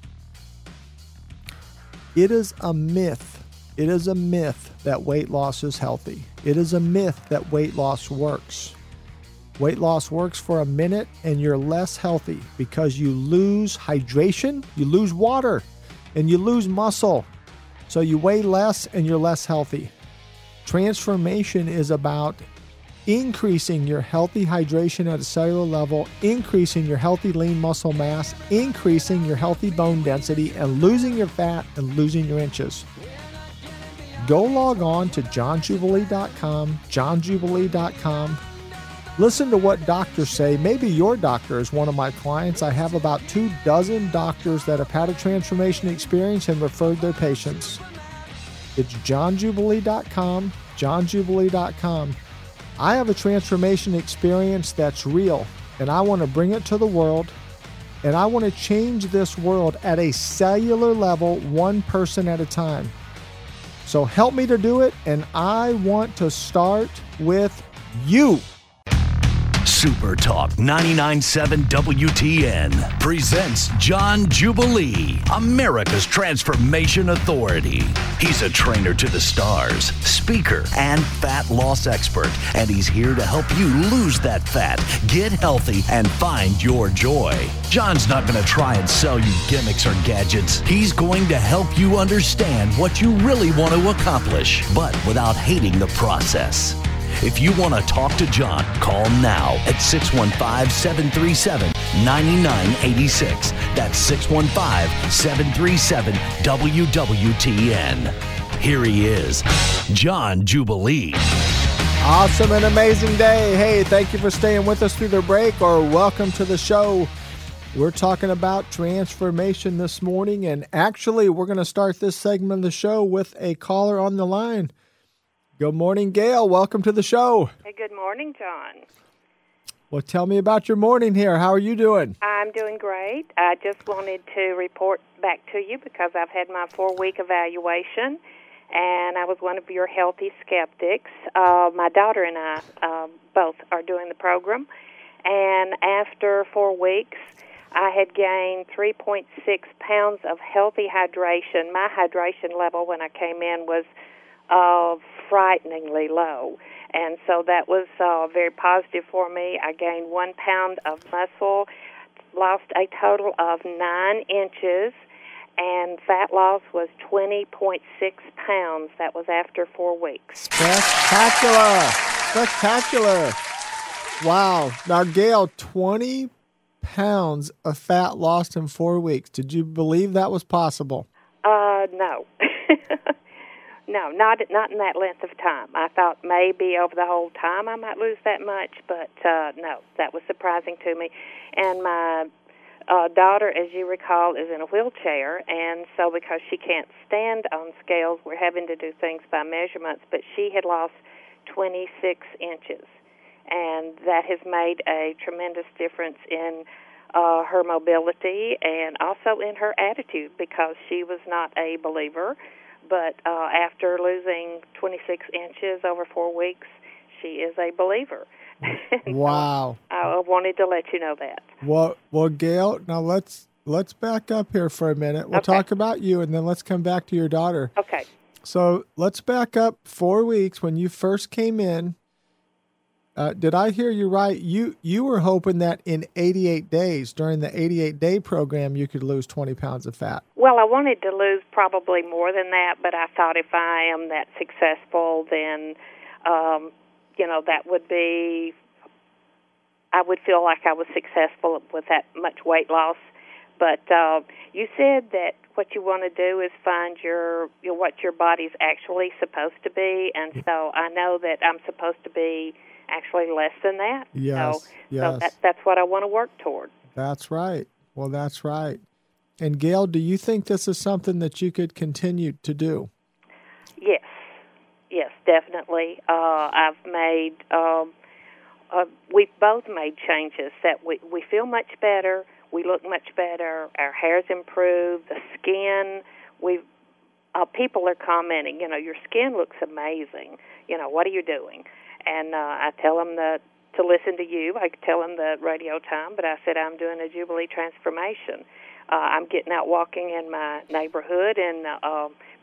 It is a myth. It is a myth that weight loss is healthy. It is a myth that weight loss works. Weight loss works for a minute and you're less healthy because you lose hydration, you lose water, and you lose muscle. So you weigh less and you're less healthy. Transformation is about increasing your healthy hydration at a cellular level, increasing your healthy lean muscle mass, increasing your healthy bone density, and losing your fat and losing your inches. Go log on to johnjubilee.com, johnjubilee.com. Listen to what doctors say. Maybe your doctor is one of my clients. I have about 24 doctors that have had a transformation experience and referred their patients. It's johnjubilee.com, johnjubilee.com. I have a transformation experience that's real, and I want to bring it to the world, and I want to change this world at a cellular level, one person at a time. So help me to do it, and I want to start with you. Super Talk 99.7 WTN presents John Jubilee, America's Transformation Authority. He's a trainer to the stars, speaker, and fat loss expert, and he's here to help you lose that fat, get healthy, and find your joy. John's not going to try and sell you gimmicks or gadgets. He's going to help you understand what you really want to accomplish, but without hating the process. If you want to talk to John, call now at 615-737-9986. That's 615-737-WWTN. Here he is, John Jubilee. Awesome and amazing day. Hey, thank you for staying with us through the break, or welcome to the show. We're talking about transformation this morning, and actually we're going to start this segment of the show with a caller on the line. Good morning, Gail. Welcome to the show. Hey, good morning, John. Well, tell me about your morning here. How are you doing? I'm doing great. I just wanted to report back to you because I've had my 4-week evaluation, and I was one of your healthy skeptics. My daughter and I both are doing the program, and after 4 weeks, I had gained 3.6 pounds of healthy hydration. My hydration level when I came in was frighteningly low, and so that was very positive for me. I gained 1 pound of muscle, lost a total of 9 inches, and fat loss was 20.6 pounds. That was after 4 weeks. Spectacular! Spectacular! Wow. Now, Gail, 20 pounds of fat lost in 4 weeks. Did you believe that was possible? No. No, not in that length of time. I thought maybe over the whole time I might lose that much, but no, that was surprising to me. And my daughter, as you recall, is in a wheelchair, and so because she can't stand on scales, we're having to do things by measurements, but she had lost 26 inches, and that has made a tremendous difference in her mobility and also in her attitude because she was not a believer. But after losing 26 inches over 4 weeks, she is a believer. Wow. I wanted to let you know that. Well, Gail, now let's back up here for a minute. We'll talk about you, and then let's come back to your daughter. Okay. So let's back up 4 weeks when you first came in. Did I hear you right? You were hoping that in 88 days, during the 88-day program, you could lose 20 pounds of fat. Well, I wanted to lose probably more than that, but I thought if I am that successful, then, that would be, I would feel like I was successful with that much weight loss. But you said that what you want to do is find your what your body's actually supposed to be, and so I know that I'm supposed to be actually less than that. Yes, so that's what I want to work toward. That's right. Well, that's right. And Gail, do you think this is something that you could continue to do? Yes, definitely. I've made, we've both made changes that we feel much better, we look much better, our hair's improved, the skin, people are commenting, your skin looks amazing, what are you doing? And I tell them to listen to you. I tell them the radio time, but I said I'm doing a Jubilee transformation. I'm getting out walking in my neighborhood and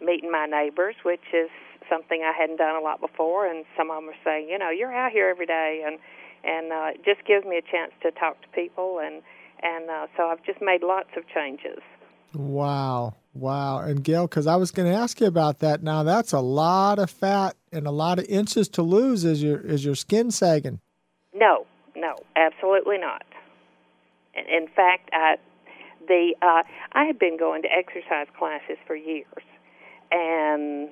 meeting my neighbors, which is something I hadn't done a lot before. And some of them are saying, you're out here every day, and it just gives me a chance to talk to people. And so I've just made lots of changes. Wow. And Gail, because I was going to ask you about that. Now, that's a lot of fat and a lot of inches to lose. Is your skin sagging? No, absolutely not. In fact, I had been going to exercise classes for years, and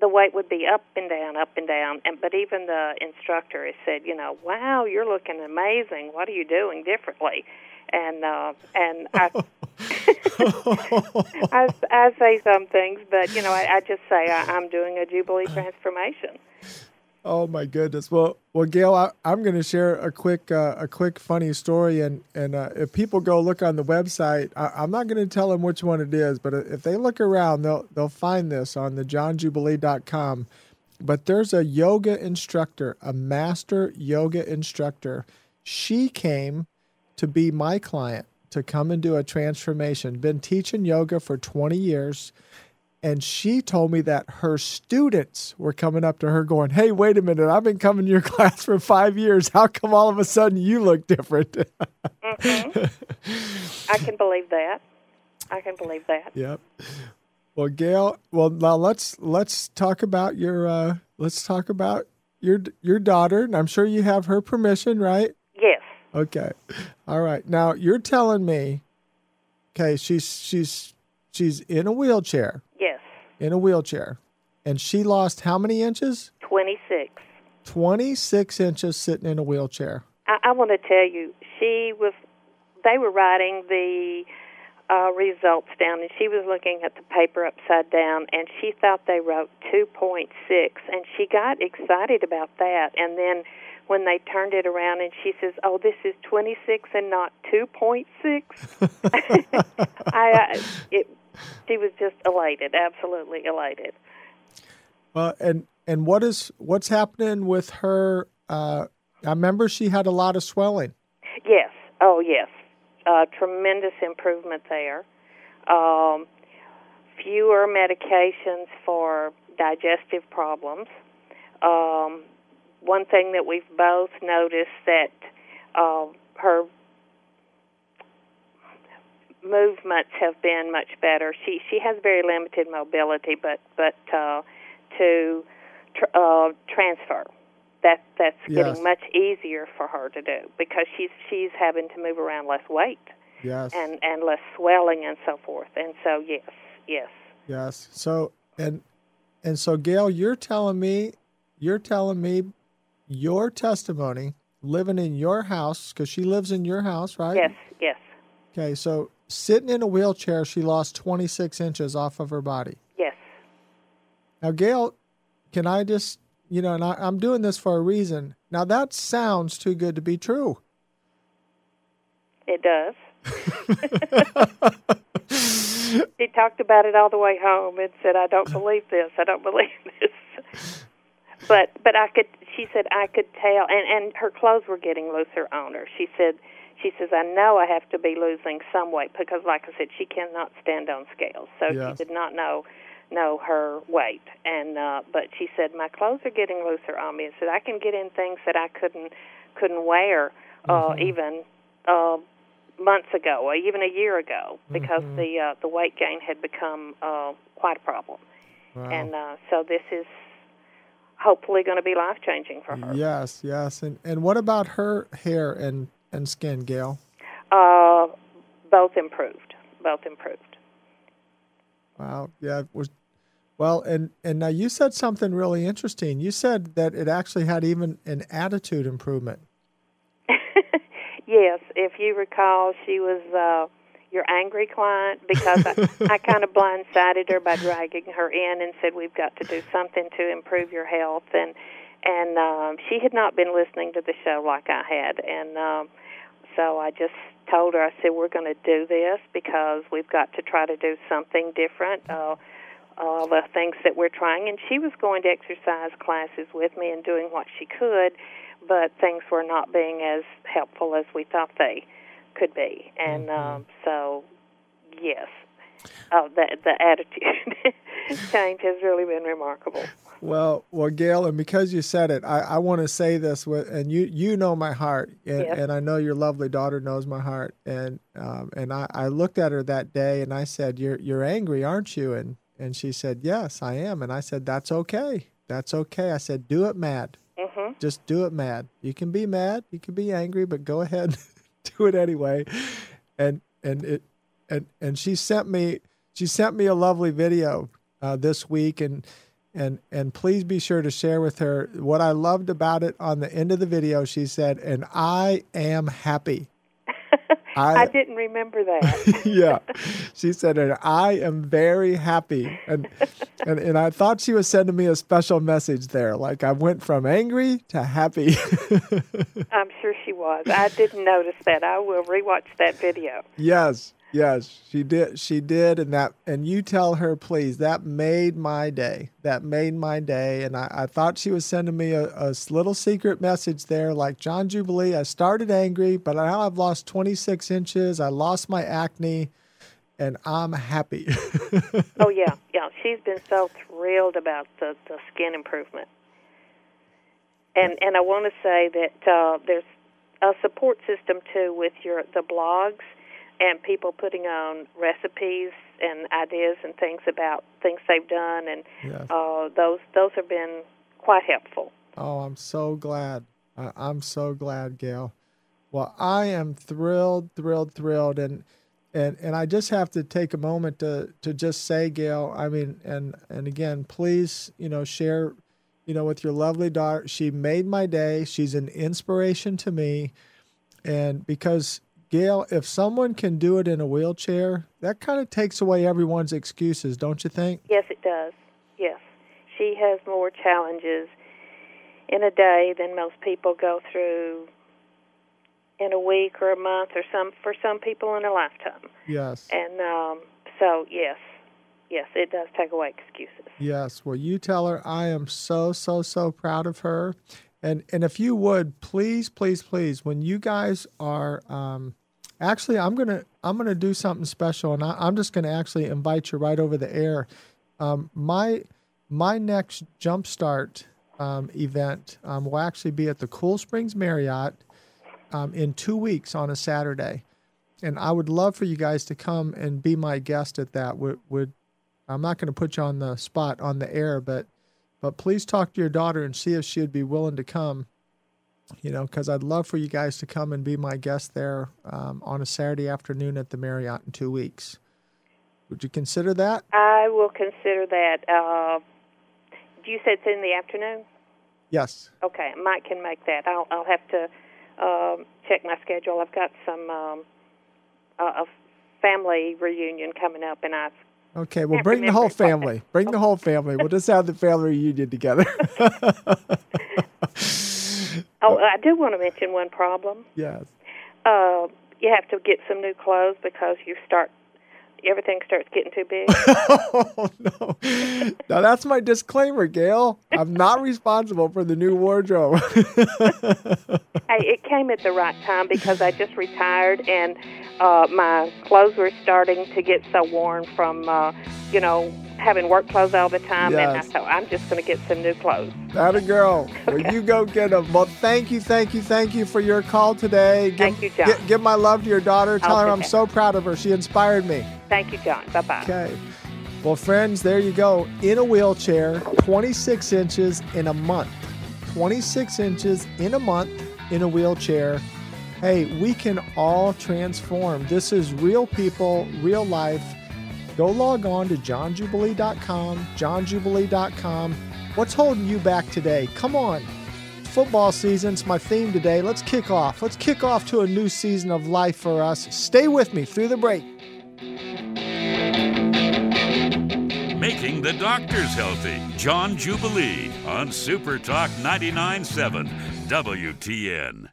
the weight would be up and down. But even the instructor has said, wow, you're looking amazing. What are you doing differently? And I I say some things, but I just say I'm doing a Jubilee transformation. Oh my goodness! Well, Gail, I'm going to share a quick funny story, and if people go look on the website, I'm not going to tell them which one it is, but if they look around, they'll find this on the johnjubilee.com. But there's a master yoga instructor. she came to be my client, to come and do a transformation. Been teaching yoga for 20 years. And she told me that her students were coming up to her going, hey, wait a minute, I've been coming to your class for 5 years. How come all of a sudden you look different? I can believe that. I can believe that. Yep. Well, Gail, well, now let's talk about your your daughter, and I'm sure you have her permission, right? Yes. Okay. All right. Now you're telling me, okay, she's in a wheelchair. Yes. In a wheelchair. And she lost how many inches? 26. 26 inches sitting in a wheelchair. I want to tell you, they were writing the results down, and she was looking at the paper upside down, and she thought they wrote 2.6, and she got excited about that. And then when they turned it around, and she says, oh, this is 26 and not 2.6. She was just elated, absolutely elated. Well, and what's happening with her? I remember she had a lot of swelling. Yes. Oh, yes. Tremendous improvement there. Fewer medications for digestive problems. One thing that we've both noticed that her movements have been much better. She has very limited mobility, but to transfer. That's yes. Getting much easier for her to do because she's having to move around less weight, yes, and less swelling and so forth. And so yes. So and so Gail, you're telling me your testimony living in your house, because she lives in your house, right? Yes. Okay, so sitting in a wheelchair, she lost 26 inches off of her body. Yes. Now, Gail, can I just? You know, and I'm doing this for a reason. Now, that sounds too good to be true. It does. She talked about it all the way home and said, I don't believe this. But she said I could tell, and her clothes were getting looser on her. She says, I know I have to be losing some weight because, like I said, she cannot stand on scales. So yes. She did not know her weight, and but she said, my clothes are getting looser on me. I said, I can get in things that I couldn't wear even months ago or even a year ago because the weight gain had become quite a problem. Wow. And so this is hopefully going to be life-changing for her. Yes. And what about her hair and skin, Gail? Both improved. Wow. Yeah. Well, and now you said something really interesting. You said that it actually had even an attitude improvement. Yes. If you recall, she was your angry client because I kind of blindsided her by dragging her in and said, we've got to do something to improve your health. And she had not been listening to the show like I had. And so I just told her, I said, we're going to do this because we've got to try to do something different, all the things that we're trying. And she was going to exercise classes with me and doing what she could, but things were not being as helpful as we thought they could be. And so, yes, the attitude change has really been remarkable. Well, Gail, and because you said it, I want to say this, and you know my heart, and, yes, and I know your lovely daughter knows my heart, and I looked at her that day, and I said, "You're angry, aren't you?" And she said, "Yes, I am." And I said, "That's okay." I said, "Do it mad. Just do it mad. You can be mad, you can be angry, but go ahead, do it anyway." And she sent me a lovely video this week, and please be sure to share with her what I loved about it. On the end of the video, she said, "And I am happy." I didn't remember that. Yeah. She said, "And I am very happy." And I thought she was sending me a special message there. Like I went from angry to happy. I'm sure she was. I didn't notice that. I will rewatch that video. Yes. Yes, she did. She did. And that, and you tell her, please, that made my day. That made my day. And I thought she was sending me a little secret message there, like, John Jubilee, I started angry, but now I've lost 26 inches. I lost my acne and I'm happy. Oh, yeah. Yeah. She's been so thrilled about the skin improvement. And I want to say that there's a support system, too, with the blogs. And people putting on recipes and ideas and things about things they've done, and yes. Those have been quite helpful. Oh, I'm so glad. I'm so glad, Gail. Well, I am thrilled, and I just have to take a moment to just say, Gail, I mean, and again, please, share, with your lovely daughter. She made my day. She's an inspiration to me, and because, Gail, if someone can do it in a wheelchair, that kind of takes away everyone's excuses, don't you think? Yes, it does. Yes. She has more challenges in a day than most people go through in a week or a month, or for some people in a lifetime. Yes. And so, yes, it does take away excuses. Yes. Well, you tell her I am so, so, so proud of her. And if you would, please, when you guys are... Actually, I'm gonna do something special, and I'm just gonna actually invite you right over the air. My next Jumpstart event will actually be at the Cool Springs Marriott in 2 weeks on a Saturday, and I would love for you guys to come and be my guest at that. I'm not gonna put you on the spot on the air, but please talk to your daughter and see if she'd be willing to come. Because I'd love for you guys to come and be my guest there on a Saturday afternoon at the Marriott in 2 weeks. Would you consider that? I will consider that. You said it's in the afternoon? Yes. Okay, Mike can make that. I'll have to check my schedule. I've got some a family reunion coming up, and I've... Okay, well, bring the whole family. Bring the whole family. We'll just have the family reunion together. Oh, I do want to mention one problem. Yes. You have to get some new clothes because everything starts getting too big. Oh, no. Now, that's my disclaimer, Gail. I'm not responsible for the new wardrobe. Hey, it came at the right time because I just retired, and my clothes were starting to get so worn from, having work clothes all the time, yes. And I thought, I'm just going to get some new clothes. Atta girl. Okay. Well, you go get them. Well, thank you for your call today. Thank you, John. Give my love to your daughter. Tell her I'm so proud of her. She inspired me. Thank you, John. Bye-bye. Okay. Well, friends, there you go. In a wheelchair, 26 inches in a month. 26 inches in a month in a wheelchair. Hey, we can all transform. This is real people, real life. Go log on to johnjubilee.com, johnjubilee.com. What's holding you back today? Come on. Football season's my theme today. Let's kick off. Let's kick off to a new season of life for us. Stay with me through the break. Making the doctors healthy. John Jubilee on Super Talk 99.7 WTN.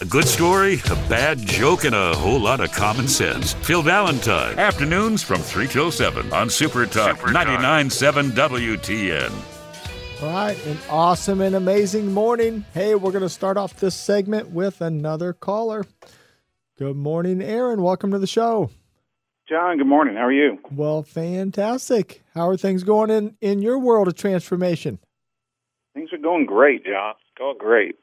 A good story, a bad joke, and a whole lot of common sense. Phil Valentine, afternoons from 3 till 7 on Super Talk 99.7 WTN. All right, an awesome and amazing morning. Hey, we're going to start off this segment with another caller. Good morning, Aaron. Welcome to the show. John, good morning. How are you? Well, fantastic. How are things going in your world of transformation? Things are going great, John. It's going great.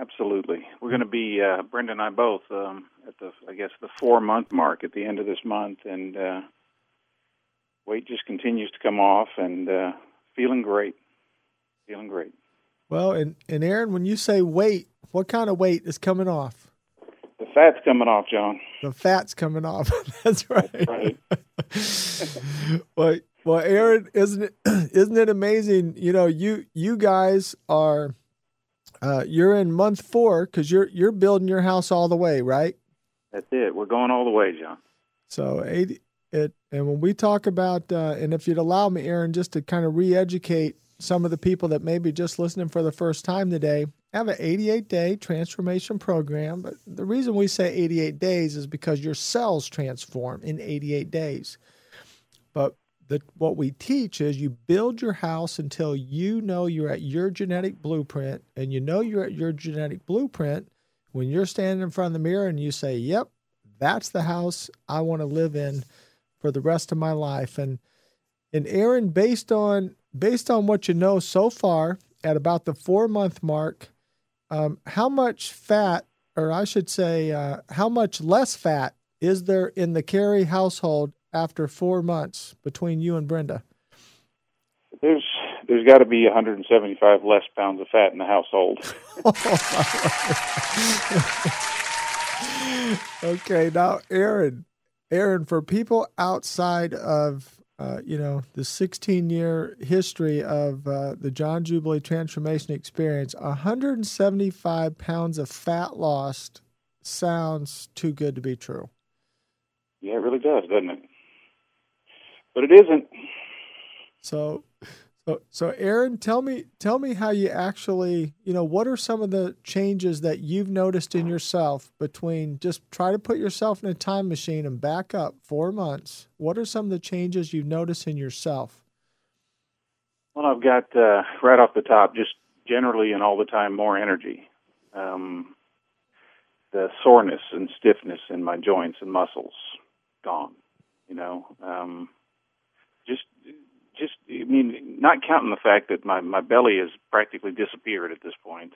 Absolutely. We're going to be, Brenda and I both, at the 4-month mark at the end of this month, and weight just continues to come off, and feeling great. Well, and Aaron, when you say weight, what kind of weight is coming off? The fat's coming off, John. The fat's coming off. That's right. That's right. well, Aaron, isn't it amazing? You guys are... you're in month 4 because you're building your house all the way, right? That's it. We're going all the way, John. So and when we talk about, and if you'd allow me, Aaron, just to kind of re-educate some of the people that may be just listening for the first time today, I have an 88-day transformation program. But the reason we say 88 days is because your cells transform in 88 days. But what we teach is you build your house until you know you're at your genetic blueprint, and you know you're at your genetic blueprint when you're standing in front of the mirror and you say, yep, that's the house I want to live in for the rest of my life. And Aaron, based on what you know so far at about the 4-month mark, how much fat, or I should say, how much less fat is there in the Carey household after 4 months between you and Brenda? There's got to be 175 less pounds of fat in the household. Okay, now Aaron, for people outside of the 16-year history of the John Jubilee transformation experience, 175 pounds of fat lost sounds too good to be true. Yeah, it really does, doesn't it? But it isn't. So Aaron, tell me how you actually, what are some of the changes that you've noticed in yourself between, just try to put yourself in a time machine and back up 4 months. What are some of the changes you've noticed in yourself? Well, I've got right off the top, just generally and all the time, more energy. The soreness and stiffness in my joints and muscles, gone. Not counting the fact that my belly has practically disappeared at this point,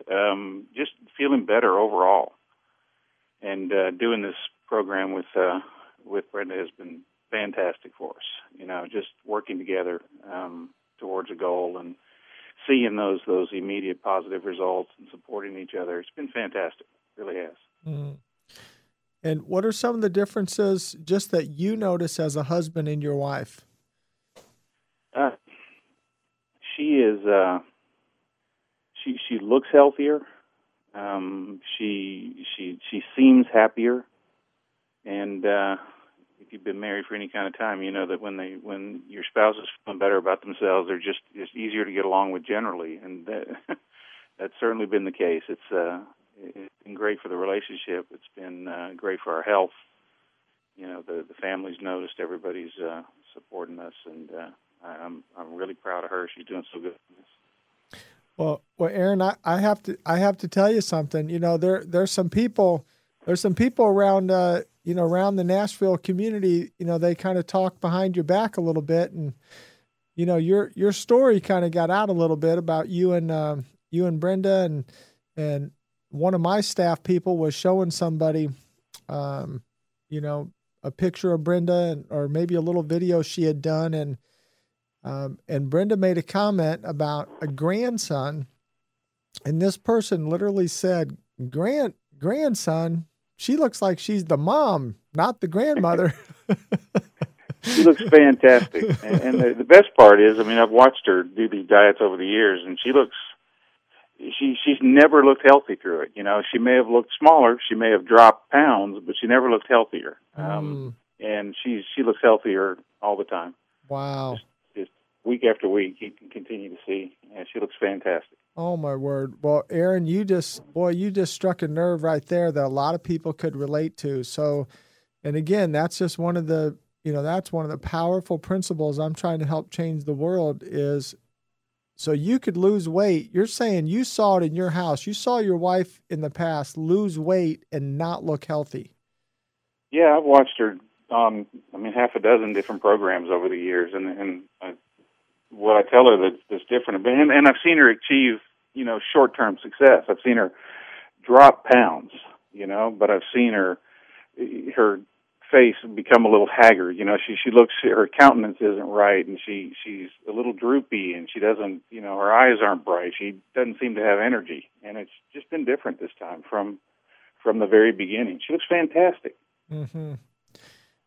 just feeling better overall. And doing this program with Brenda has been fantastic for us, just working together towards a goal and seeing those immediate positive results and supporting each other. It's been fantastic. It really has. Mm. And what are some of the differences just that you notice as a husband in your wife? She is. She looks healthier. She seems happier. And if you've been married for any kind of time, you know that when your spouse is feeling better about themselves, they're just easier to get along with generally. And that's certainly been the case. It's been great for the relationship. It's been great for our health. The family's noticed. Everybody's supporting us, and I'm really proud of her. She's doing so good. Well, Aaron, I have to tell you something. There's some people around around the Nashville community. They kind of talk behind your back a little bit, and your story kind of got out a little bit about you and Brenda, and one of my staff people was showing somebody, a picture of Brenda, or maybe a little video she had done, and Brenda made a comment about a grandson, and this person literally said, "Grandson, she looks like she's the mom, not the grandmother." She looks fantastic, and the best part is, I've watched her do these diets over the years, and she's never looked healthy through it. She may have looked smaller, she may have dropped pounds, but she never looked healthier. And she looks healthier all the time. Wow. Just week after week, you can continue to see. Yeah, she looks fantastic. Oh my word! Well, Aaron, you just struck a nerve right there that a lot of people could relate to. So, and again, that's just one of the powerful principles I'm trying to help change the world is. So you could lose weight. You're saying you saw it in your house. You saw your wife in the past lose weight and not look healthy. Yeah, I've watched her on, half a dozen different programs over the years, and what I tell her that's different. And I've seen her achieve, short-term success. I've seen her drop pounds, but I've seen her face become a little haggard. She looks, her countenance isn't right, and she's a little droopy, and she doesn't, her eyes aren't bright. She doesn't seem to have energy, and it's just been different this time from the very beginning. She looks fantastic. Mm-hmm.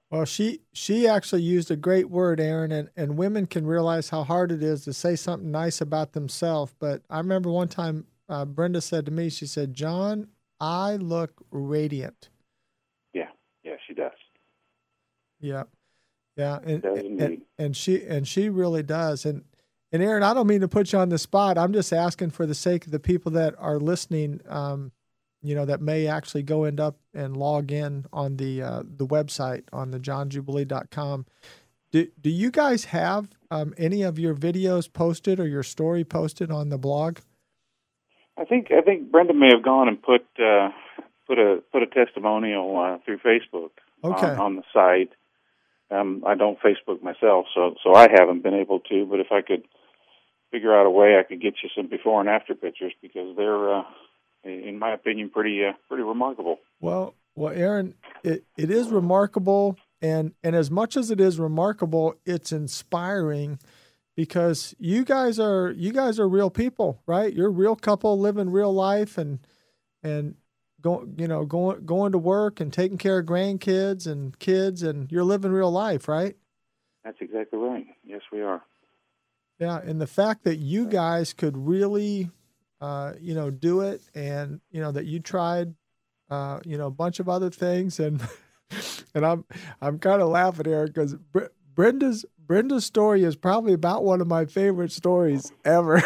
Well, she actually used a great word, Aaron, and women can realize how hard it is to say something nice about themselves. But I remember one time Brenda said to me, she said, "John, I look radiant." Yeah, she does. Yeah, and she really does, and And Aaron, I don't mean to put you on the spot. I'm just asking for the sake of the people that are listening, you know, that may actually go end up and log in on the website on the johnjubilee.com. Do you guys have any of your videos posted or your story posted on the blog? I think Brenda may have gone and put a testimonial through Facebook on the site. I don't Facebook myself, so I haven't been able to. But if I could figure out a way, I could get you some before and after pictures, because they're, in my opinion, pretty remarkable. Well, Aaron, it is remarkable, and as much as it is remarkable, it's inspiring, because you guys are real people, right? You're a real couple living real life, and going to work and taking care of grandkids and kids, and you're living real life, right? That's exactly right. Yes, we are. Yeah, and the fact that you guys could really, do it, and that you tried, a bunch of other things, and I'm kind of laughing, Aaron, because Brenda's story is probably about one of my favorite stories ever.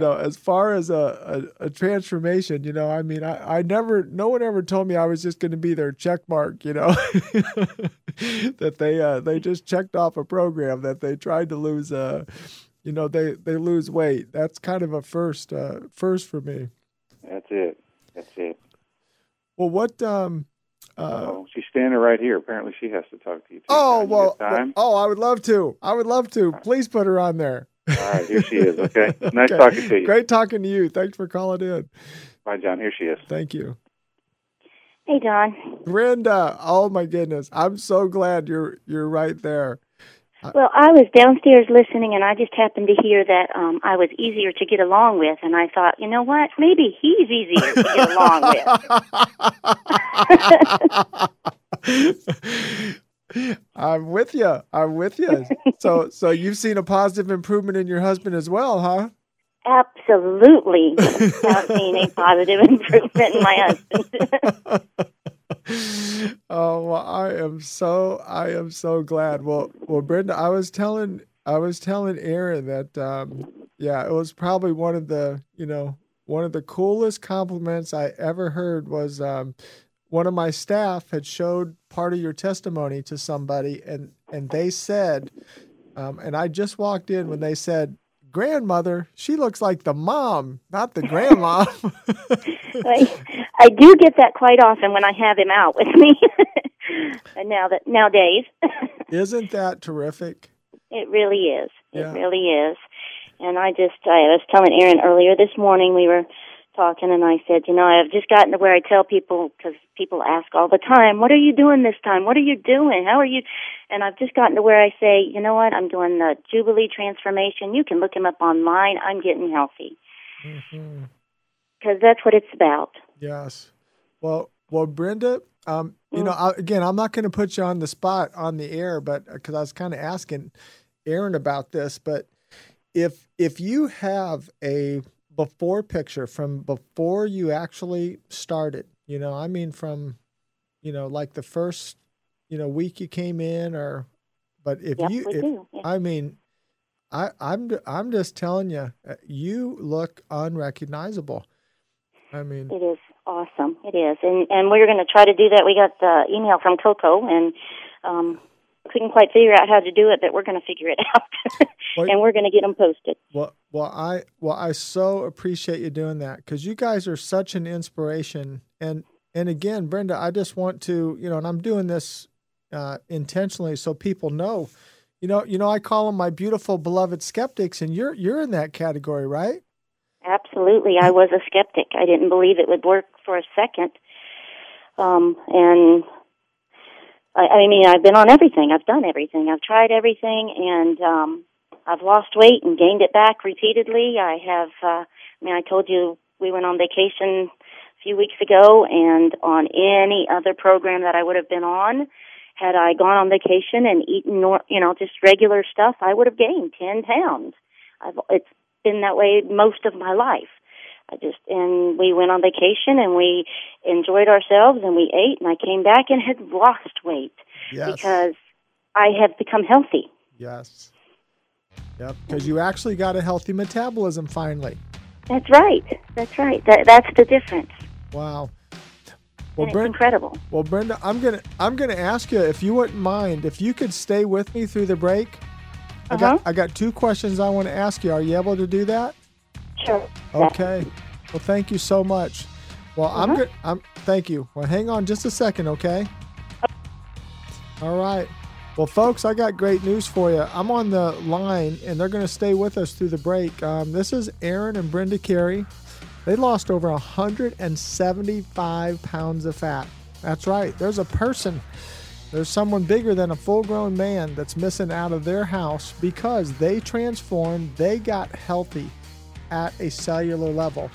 As far as a transformation, I never, no one ever told me I was just going to be their check mark, that they just checked off a program, that they tried to lose, they lose weight. That's kind of a first for me. That's it. Well, what, she's standing right here. Apparently, she has to talk to you too. I would love to. Please put her on there. All right, here she is. Okay, nice talking to you. Great talking to you. Thanks for calling in. Bye, John. Here she is. Thank you. Hey, John. Brenda. Oh my goodness, I'm so glad you're right there. Well, I was downstairs listening, and I just happened to hear that I was easier to get along with, and I thought, you know what? Maybe he's easier to get along with. I'm with you. So you've seen a positive improvement in your husband as well, huh? Absolutely. I've seen a positive improvement in my husband. Oh, well, I am so glad. Well, Brenda, I was telling Aaron that, it was probably one of the coolest compliments I ever heard was, one of my staff had showed part of your testimony to somebody, and they said, and I just walked in when they said, grandmother, she looks like the mom, not the grandma. I do get that quite often when I have him out with me. And nowadays. Isn't that terrific? It really is. Yeah. It really is. And I was telling Aaron earlier this morning, we were talking, and I said, I've just gotten to where I tell people, because people ask all the time, what are you doing this time? What are you doing? How are you? And I've just gotten to where I say, you know what? I'm doing the Jubilee Transformation. You can look him up online. I'm getting healthy. Mm-hmm. Because that's what it's about. Yes. Well, Brenda, I'm not going to put you on the spot on the air, but because I was kind of asking Aaron about this, but if you have a before picture from before you actually started, from, like the first, week you came in, or, but if yep, you, if, yeah. I mean, I'm just telling you, you look unrecognizable. I mean, it is awesome. It is, and we're going to try to do that. We got the email from Coco, and couldn't quite figure out how to do it, but we're going to figure it out, and we're going to get them posted. Well, I so appreciate you doing that, because you guys are such an inspiration. And again, Brenda, I just want to, and I'm doing this intentionally so people know, I call them my beautiful beloved skeptics, and you're in that category, right? Absolutely. I was a skeptic. I didn't believe it would work for a second. And I mean, I've been on everything. I've done everything. I've tried everything, and I've lost weight and gained it back repeatedly. I have, I told you we went on vacation a few weeks ago, and on any other program that I would have been on, had I gone on vacation and eaten, just regular stuff, I would have gained 10 pounds. It's been that way most of my life. And we went on vacation, and we enjoyed ourselves, and we ate, and I came back and had lost weight. Yes. Because I have become healthy. Yes. Yep, because you actually got a healthy metabolism finally. That's right. That's right. That's the difference. Wow. Well, Brenda, incredible. Well, Brenda, I'm gonna ask you, if you wouldn't mind, if you could stay with me through the break. Uh-huh. I got two questions I want to ask you. Are you able to do that? Sure. Okay. Well, thank you so much. Well, uh-huh. Thank you. Well, hang on just a second, okay? All right. Well, folks, I got great news for you. I'm on the line, and they're going to stay with us through the break. This is Aaron and Brenda Carey. They lost over 175 pounds of fat. That's right. There's a person. There's someone bigger than a full-grown man that's missing out of their house because they transformed, they got healthy at a cellular level.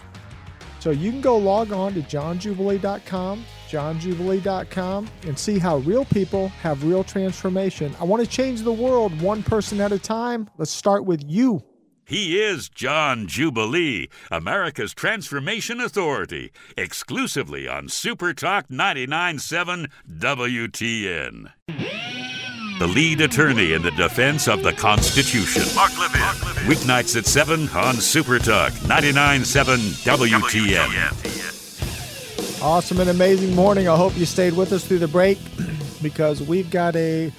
So you can go log on to johnjubilee.com, johnjubilee.com, and see how real people have real transformation. I want to change the world one person at a time. Let's start with you. He is John Jubilee, America's transformation authority, exclusively on Super Talk 99.7 WTN. The lead attorney in the defense of the Constitution. Mark Levin. Weeknights at 7 on Super Talk 99.7 WTN. Awesome and amazing morning. I hope you stayed with us through the break because we've got a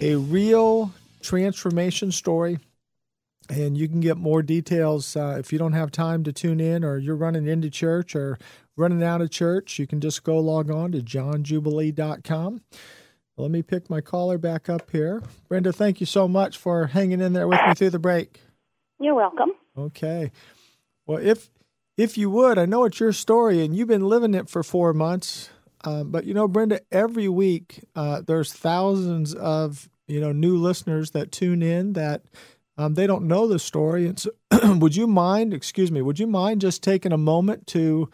real transformation story. And you can get more details if you don't have time to tune in, or you're running into church or running out of church. You can just go log on to johnjubilee.com. Let me pick my caller back up here. Brenda, thank you so much for hanging in there with me through the break. You're welcome. Okay. Well, if you would, I know it's your story, and you've been living it for 4 months. But, you know, Brenda, every week there's thousands of, new listeners that tune in that – they don't know the story, and so would you mind just taking a moment to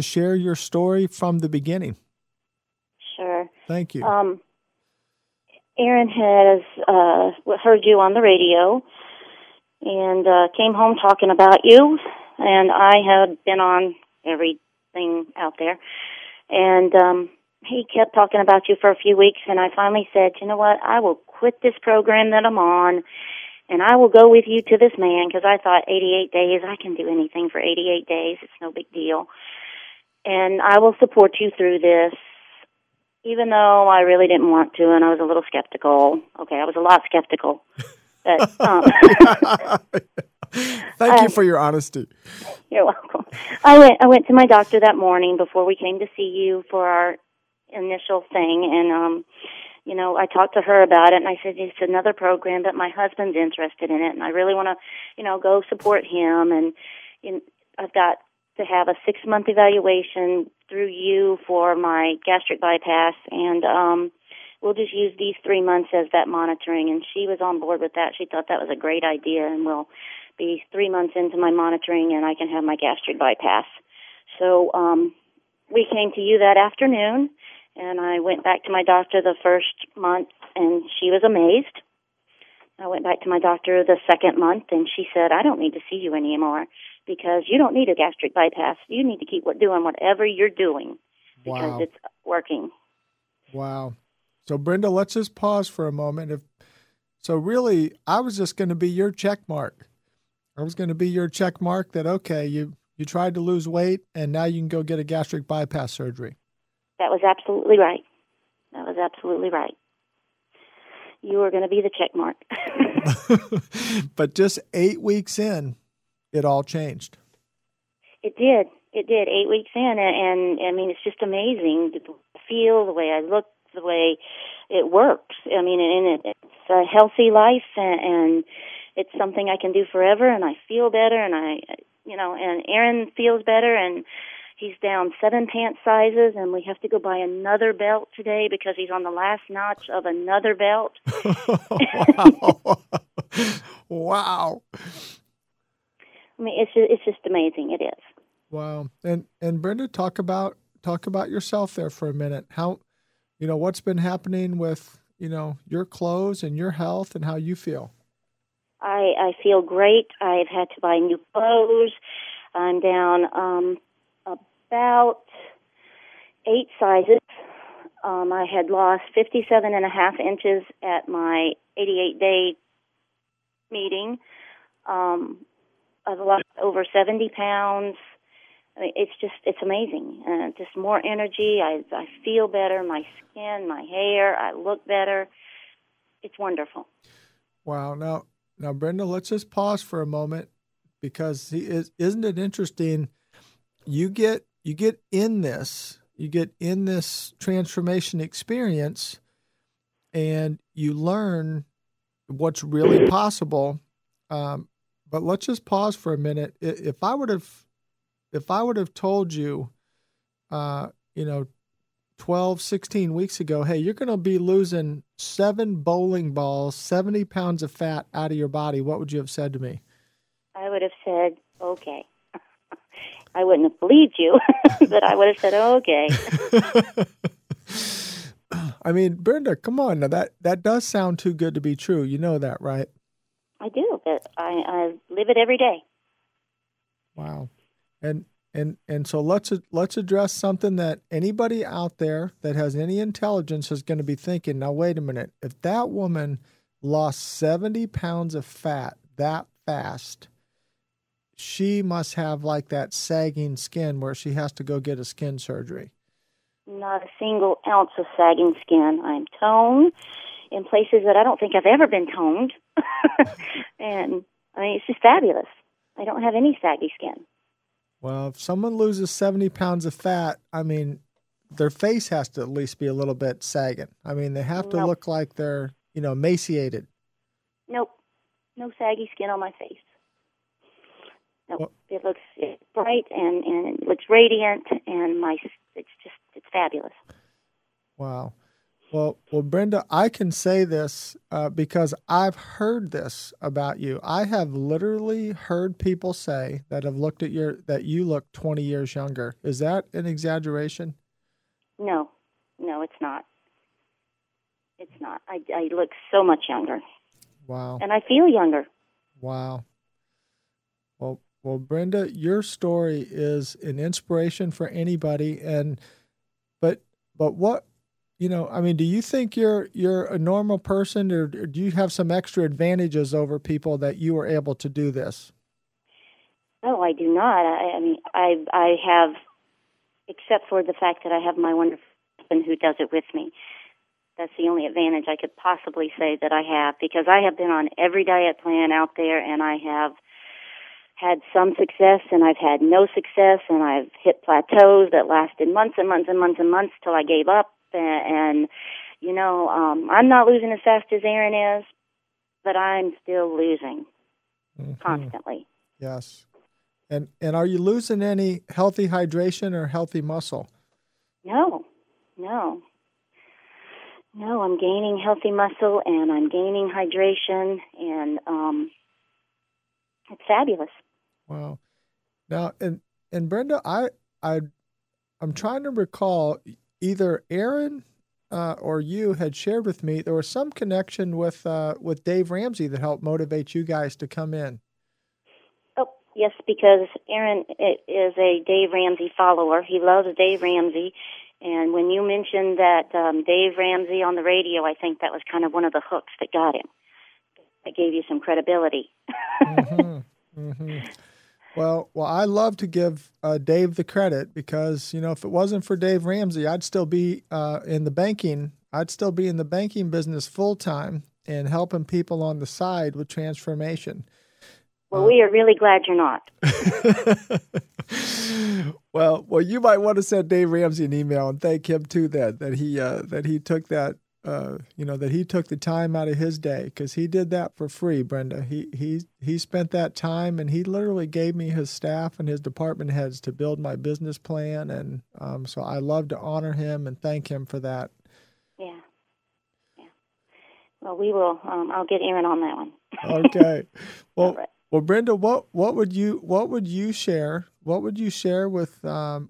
share your story from the beginning? Sure. Thank you. Aaron has heard you on the radio and came home talking about you, and I had been on everything out there. And he kept talking about you for a few weeks, and I finally said, you know what, I will quit this program that I'm on, and I will go with you to this man, because I thought 88 days, I can do anything for 88 days. It's no big deal. And I will support you through this, even though I really didn't want to, and I was a little skeptical. Okay, I was a lot skeptical. But, Thank you for your honesty. You're welcome. I went to my doctor that morning before we came to see you for our initial thing, and I talked to her about it, and I said, it's another program, but my husband's interested in it, and I really want to, go support him. And I've got to have a 6-month evaluation through you for my gastric bypass, and we'll just use these 3 months as that monitoring. And she was on board with that. She thought that was a great idea, and we'll be 3 months into my monitoring, and I can have my gastric bypass. So we came to you that afternoon. And I went back to my doctor the first month, and she was amazed. I went back to my doctor the second month, and she said, I don't need to see you anymore because you don't need a gastric bypass. You need to keep doing whatever you're doing because Wow. It's working. Wow. So, Brenda, let's just pause for a moment. So, really, I was just going to be your check mark. I was going to be your check mark that, okay, you tried to lose weight, and now you can go get a gastric bypass surgery. That was absolutely right. That was absolutely right. You were going to be the check mark. But just 8 weeks in, it all changed. It did. It did. 8 weeks in, and I mean, it's just amazing the feel, the way I look, the way it works. I mean, and it's a healthy life, and it's something I can do forever, and I feel better, and and Aaron feels better, and he's down 7 pant sizes, and we have to go buy another belt today because he's on the last notch of another belt. Wow. I mean, it's just amazing. It is. Wow. And Brenda, talk about yourself there for a minute. How, what's been happening with, your clothes and your health and how you feel? I feel great. I've had to buy new clothes. I'm down about 8 sizes. I had lost 57 and a half inches at my 88-day meeting. I've lost over 70 pounds. I mean, it's amazing. Just more energy. I feel better. My skin, my hair, I look better. It's wonderful. Wow. Now, Brenda, let's just pause for a moment because isn't it interesting? You get in this transformation experience, and you learn what's really possible. But let's just pause for a minute. If I would have told you, 12, 16 weeks ago, hey, you're going to be losing 7 bowling balls, 70 pounds of fat out of your body, what would you have said to me? I would have said, okay. I wouldn't have believed you, but I would have said, okay. I mean, Brenda, come on. Now that does sound too good to be true. You know that, right? I do, but I live it every day. Wow. And so let's address something that anybody out there that has any intelligence is going to be thinking. Now, wait a minute. If that woman lost 70 pounds of fat that fast, she must have like that sagging skin where she has to go get a skin surgery. Not a single ounce of sagging skin. I'm toned in places that I don't think I've ever been toned. And I mean, it's just fabulous. I don't have any saggy skin. Well, if someone loses 70 pounds of fat, I mean, their face has to at least be a little bit sagging. I mean, they have to look like they're, emaciated. Nope. No saggy skin on my face. Nope. Well, it's bright and it looks radiant, and it's fabulous. Wow. Well, Brenda, I can say this because I've heard this about you. I have literally heard people say that have looked at that you look 20 years younger. Is that an exaggeration? No, it's not. It's not. I look so much younger. Wow. And I feel younger. Wow. Well, Brenda, your story is an inspiration for anybody. But what? I mean, do you think you're a normal person, or do you have some extra advantages over people that you were able to do this? No, I do not. I mean, I have, except for the fact that I have my wonderful husband who does it with me. That's the only advantage I could possibly say that I have, because I have been on every diet plan out there, and I have had some success, and I've had no success, and I've hit plateaus that lasted months and months and months and months till I gave up. And I'm not losing as fast as Aaron is, but I'm still losing constantly. Yes. And are you losing any healthy hydration or healthy muscle? No, I'm gaining healthy muscle, and I'm gaining hydration, and it's fabulous. Wow. Now, and Brenda, I'm trying to recall... Either Aaron or you had shared with me there was some connection with Dave Ramsey that helped motivate you guys to come in. Oh, yes, because Aaron is a Dave Ramsey follower. He loves Dave Ramsey. And when you mentioned that Dave Ramsey on the radio, I think that was kind of one of the hooks that got him. That gave you some credibility. Well, I love to give Dave the credit because, if it wasn't for Dave Ramsey, I'd still be in the banking business full time and helping people on the side with transformation. Well, we are really glad you're not. Well, you might want to send Dave Ramsey an email and thank him too that he took the time out of his day, because he did that for free, Brenda. He spent that time, and he literally gave me his staff and his department heads to build my business plan, and so I love to honor him and thank him for that. Yeah. Well, we will. I'll get Aaron on that one. Okay. Well, right. Well, Brenda, what would you share? What would you share with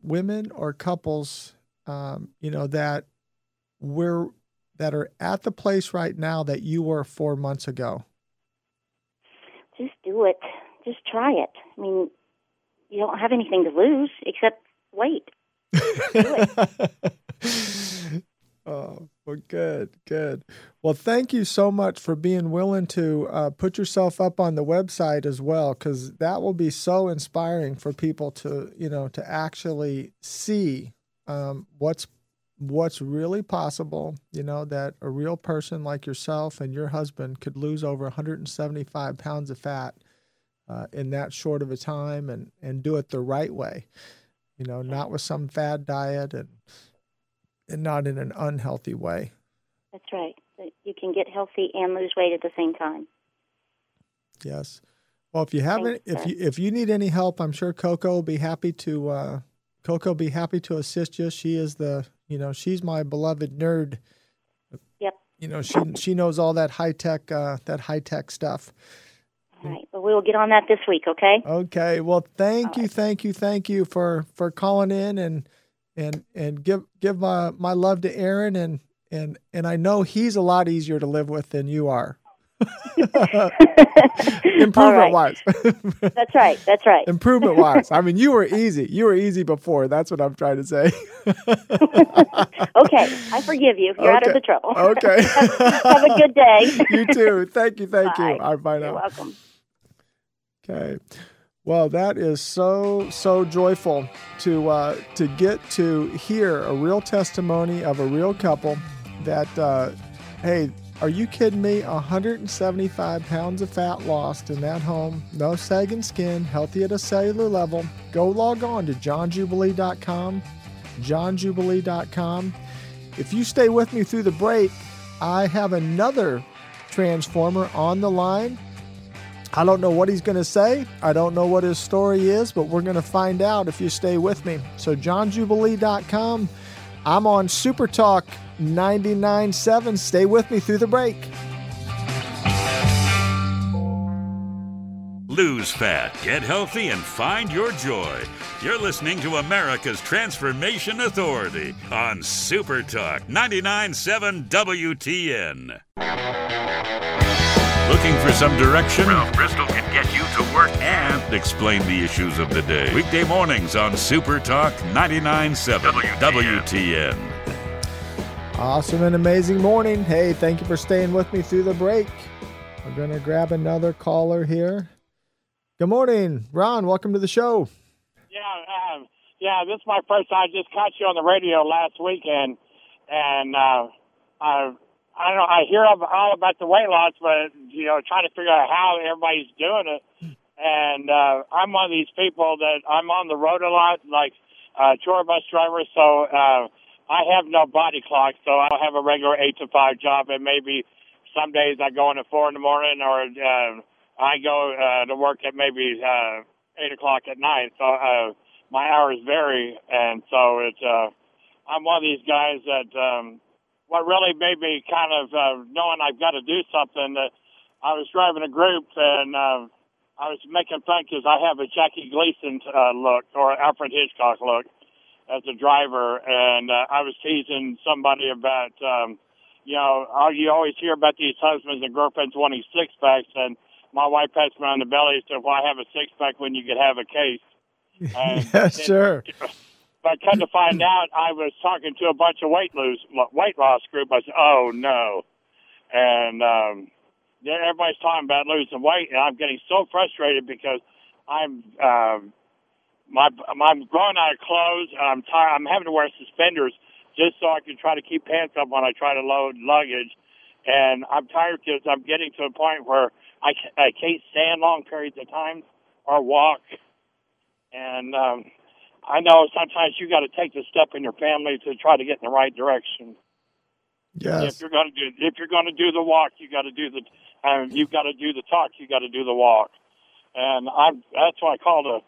women or couples? That are at the place right now that you were 4 months ago? Just do it. Just try it. I mean, you don't have anything to lose except weight. Do it. Oh, well, good, good. Well, thank you so much for being willing to put yourself up on the website as well, because that will be so inspiring for people to, you know, to actually see what's really possible, you know, that a real person like yourself and your husband could lose over 175 pounds of fat in that short of a time and do it the right way, you know, not with some fad diet and not in an unhealthy way. That's right. You can get healthy and lose weight at the same time. Yes. Well, if you haven't, if you need any help, I'm sure Coco will be happy to assist you. She is the, you know, she's my beloved nerd. Yep. You know, she knows all that high tech stuff. All right. Well, we will get on that this week. Okay. Okay. Well, thank you for calling in and give my love to Aaron and I know he's a lot easier to live with than you are. Improvement-wise. That's right. Improvement-wise. I mean, you were easy. You were easy before. That's what I'm trying to say. Okay. I forgive you. You're out of the trouble. Okay. Have a good day. You too. Thank you. All right, bye now. You're welcome. Okay. Well, that is so joyful to get to hear a real testimony of a real couple that, hey, are you kidding me? 175 pounds of fat lost in that home. No sagging skin, healthy at a cellular level. Go log on to johnjubilee.com, johnjubilee.com. If you stay with me through the break, I have another transformer on the line. I don't know what he's going to say. I don't know what his story is, but we're going to find out if you stay with me. So johnjubilee.com. I'm on Super Talk 99.7. Stay with me through the break. Lose fat, get healthy, and find your joy. You're listening to America's Transformation Authority on Super Talk 99.7 WTN. Looking for some direction? Ralph Bristol can get you to work and explain the issues of the day. Weekday mornings on Super Talk 99.7 WTN. Awesome and amazing morning. Hey, thank you for staying with me through the break. We're going to grab another caller here. Good morning, Ron. Welcome to the show. Yeah, this is my first time. I just caught you on the radio last weekend, and I don't know, I hear all about the weight loss, but, you know, trying to figure out how everybody's doing it. And I'm one of these people that I'm on the road a lot, like tour bus drivers, so I have no body clock, so I'll have a regular 8 to 5 job, and maybe some days I go in at 4 in the morning, or I go to work at maybe 8 o'clock at night. So my hours vary, and so it's, I'm one of these guys that... What really made me kind of knowing I've got to do something, I was driving a group, and I was making fun because I have a Jackie Gleason look, or Alfred Hitchcock look, as a driver. And I was teasing somebody about, you know, you always hear about these husbands and girlfriends wanting six-packs, and my wife pats me on the belly and said, "Well, I have a six-pack when you could have a case." Yes, sure. But come to find out, I was talking to a bunch of weight loss group. I said, "Oh no!" And everybody's talking about losing weight, and I'm getting so frustrated because I'm I'm growing out of clothes. And I'm tired. I'm having to wear suspenders just so I can try to keep pants up when I try to load luggage. And I'm tired because I'm getting to a point where I can't stand long periods of time or walk. And I know sometimes you got to take the step in your family to try to get in the right direction. Yes. If you're going to do the walk, you got to do the you've got to do the talk. You got to do the walk, and that's why I called to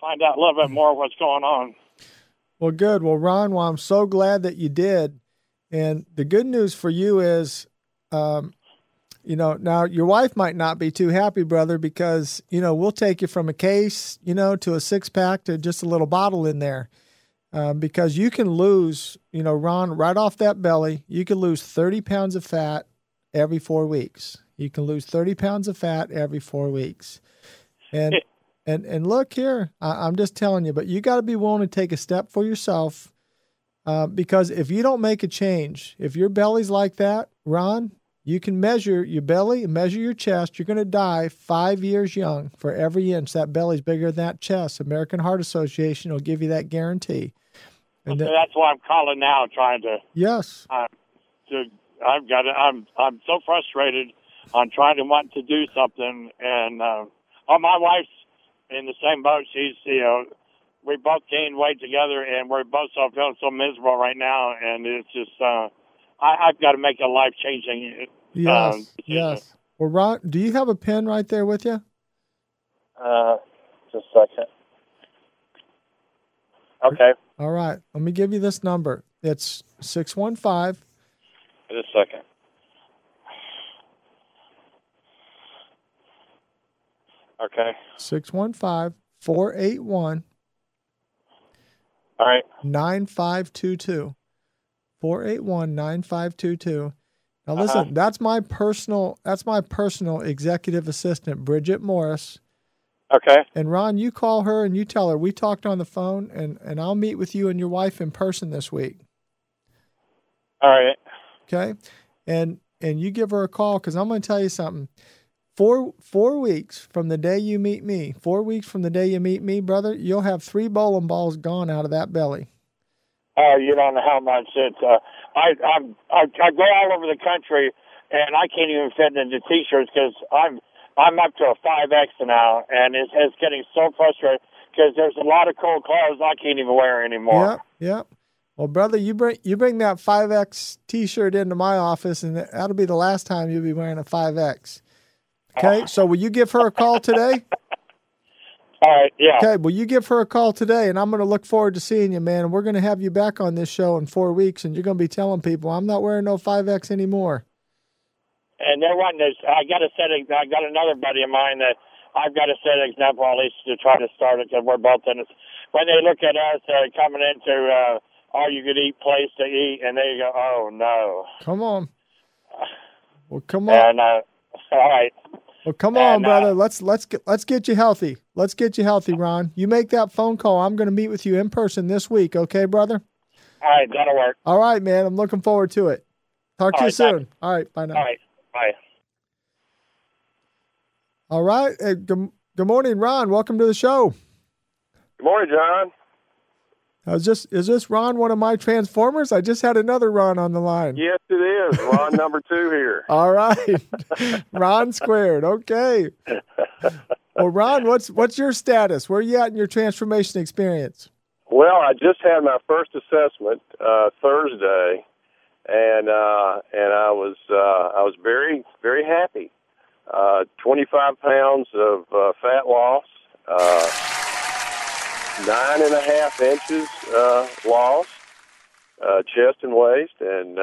find out a little bit more what's going on. Well, good. Well, Ron, well, I'm so glad that you did, and the good news for you is, you know, now your wife might not be too happy, brother, because, you know, we'll take you from a case, you know, to a six-pack to just a little bottle in there, because you can lose, you know, Ron, right off that belly, you can lose 30 pounds of fat every 4 weeks. You can lose 30 pounds of fat every 4 weeks. And look here, I'm just telling you, but you got to be willing to take a step for yourself. because if you don't make a change, if your belly's like that, Ron, you can measure your belly and measure your chest. You're going to die 5 years young for every inch. That belly's bigger than that chest. American Heart Association will give you that guarantee. And so that's why I'm calling now, trying to. Yes. I'm so frustrated on trying to want to do something, and my wife's in the same boat. She's, we both gained weight together, and we're both feeling so miserable right now, and it's just I've got to make a life changing. Yes. Yes. Well, Ron, do you have a pen right there with you? Just a second. Okay. All right. Let me give you this number. It's 615. Just a second. Okay. 615-481. All right. 9522. 481-9522. Now listen, that's my personal executive assistant, Bridget Morris. Okay. And Ron, you call her and you tell her we talked on the phone, and I'll meet with you and your wife in person this week. All right. Okay. And you give her a call, because I'm going to tell you something. Four weeks from the day you meet me, brother, you'll have 3 bowling balls gone out of that belly. Oh, you don't know how much it's. I go all over the country, and I can't even fit into T-shirts because I'm up to a 5X now, and it's getting so frustrating because there's a lot of cool clothes I can't even wear anymore. Yep. Well, brother, you bring that 5X T-shirt into my office, and that'll be the last time you'll be wearing a 5X. Okay, so will you give her a call today? All right, yeah. Okay, will you give her a call today, and I'm going to look forward to seeing you, man. And we're going to have you back on this show in 4 weeks, and you're going to be telling people, I'm not wearing no 5X anymore. And they're wanting to, I got another buddy of mine that I've got to set an example, at least to try to start it, because we're both in it. When they look at us coming into all-you-could-eat place to eat, and they go, oh, no. Come on. Well, come on. And, all right. Well, come on, brother. Let's get you healthy. Let's get you healthy, Ron. You make that phone call. I'm going to meet with you in person this week. Okay, brother? All right, that'll work. All right, man. I'm looking forward to it. Talk to you soon. Bye. All right, bye now. All right, bye. All right. Hey, good morning, Ron. Welcome to the show. Good morning, John. Is this Ron one of my Transformers? I just had another Ron on the line. Yes, it is. Ron number 2 here. All right. Ron squared. Okay. Well, Ron, what's your status? Where are you at in your transformation experience? Well, I just had my first assessment Thursday, and I was very, very happy. 25 pounds of fat loss. 9.5 inches lost, chest and waist, and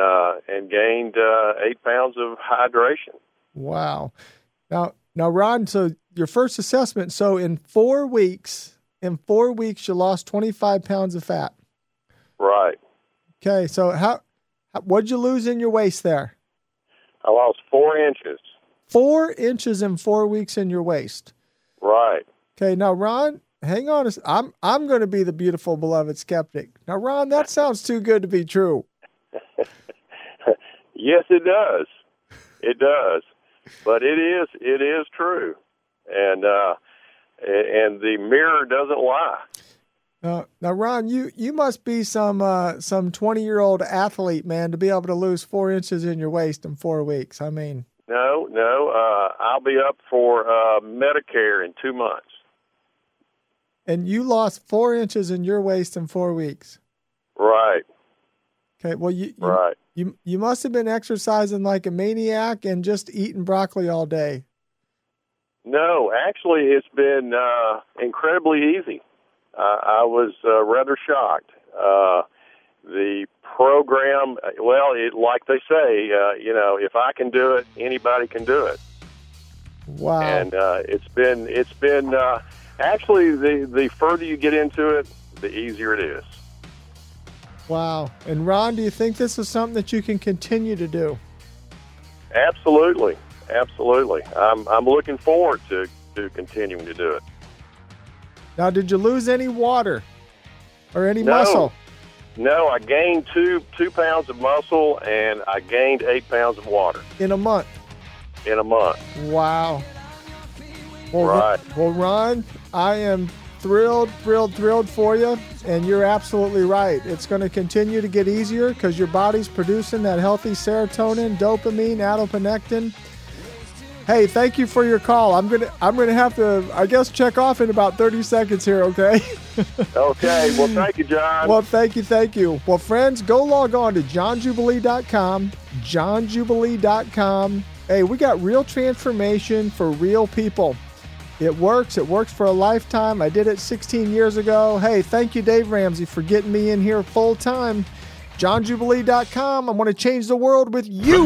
gained 8 pounds of hydration. Wow. Now, Ron, so your first assessment, so in four weeks, you lost 25 pounds of fat. Right. Okay, so what'd you lose in your waist there? I lost 4 inches. 4 inches in 4 weeks in your waist. Right. Okay, now, Ron, hang on, I'm going to be the beautiful, beloved skeptic. Now, Ron, that sounds too good to be true. Yes, it does. It does, but it is true, and the mirror doesn't lie. Now, Ron, you must be some 20-year-old athlete, man, to be able to lose 4 inches in your waist in 4 weeks. I mean, no. I'll be up for Medicare in 2 months. And you lost 4 inches in your waist in 4 weeks. Right. Okay. Well, you must have been exercising like a maniac and just eating broccoli all day. No, actually, it's been incredibly easy. I was rather shocked. The program, like they say, if I can do it, anybody can do it. Wow. And it's been. Actually, the further you get into it, the easier it is. Wow. And Ron, do you think this is something that you can continue to do? Absolutely. Absolutely. I'm looking forward to continuing to do it. Now, did you lose any water or any muscle? No, I gained two pounds of muscle, and I gained 8 pounds of water. In a month? In a month. Wow. Well, right. Well, Ron, I am thrilled for you, and you're absolutely right. It's going to continue to get easier because your body's producing that healthy serotonin, dopamine, adiponectin. Hey, thank you for your call. I'm gonna have to, I guess, check off in about 30 seconds here, okay? Okay. Well, thank you, John. Well, thank you. Well, friends, go log on to johnjubilee.com, johnjubilee.com. Hey, we got real transformation for real people. It works. It works for a lifetime. I did it 16 years ago. Hey, thank you, Dave Ramsey, for getting me in here full time. johnjubilee.com. I want to change the world with you.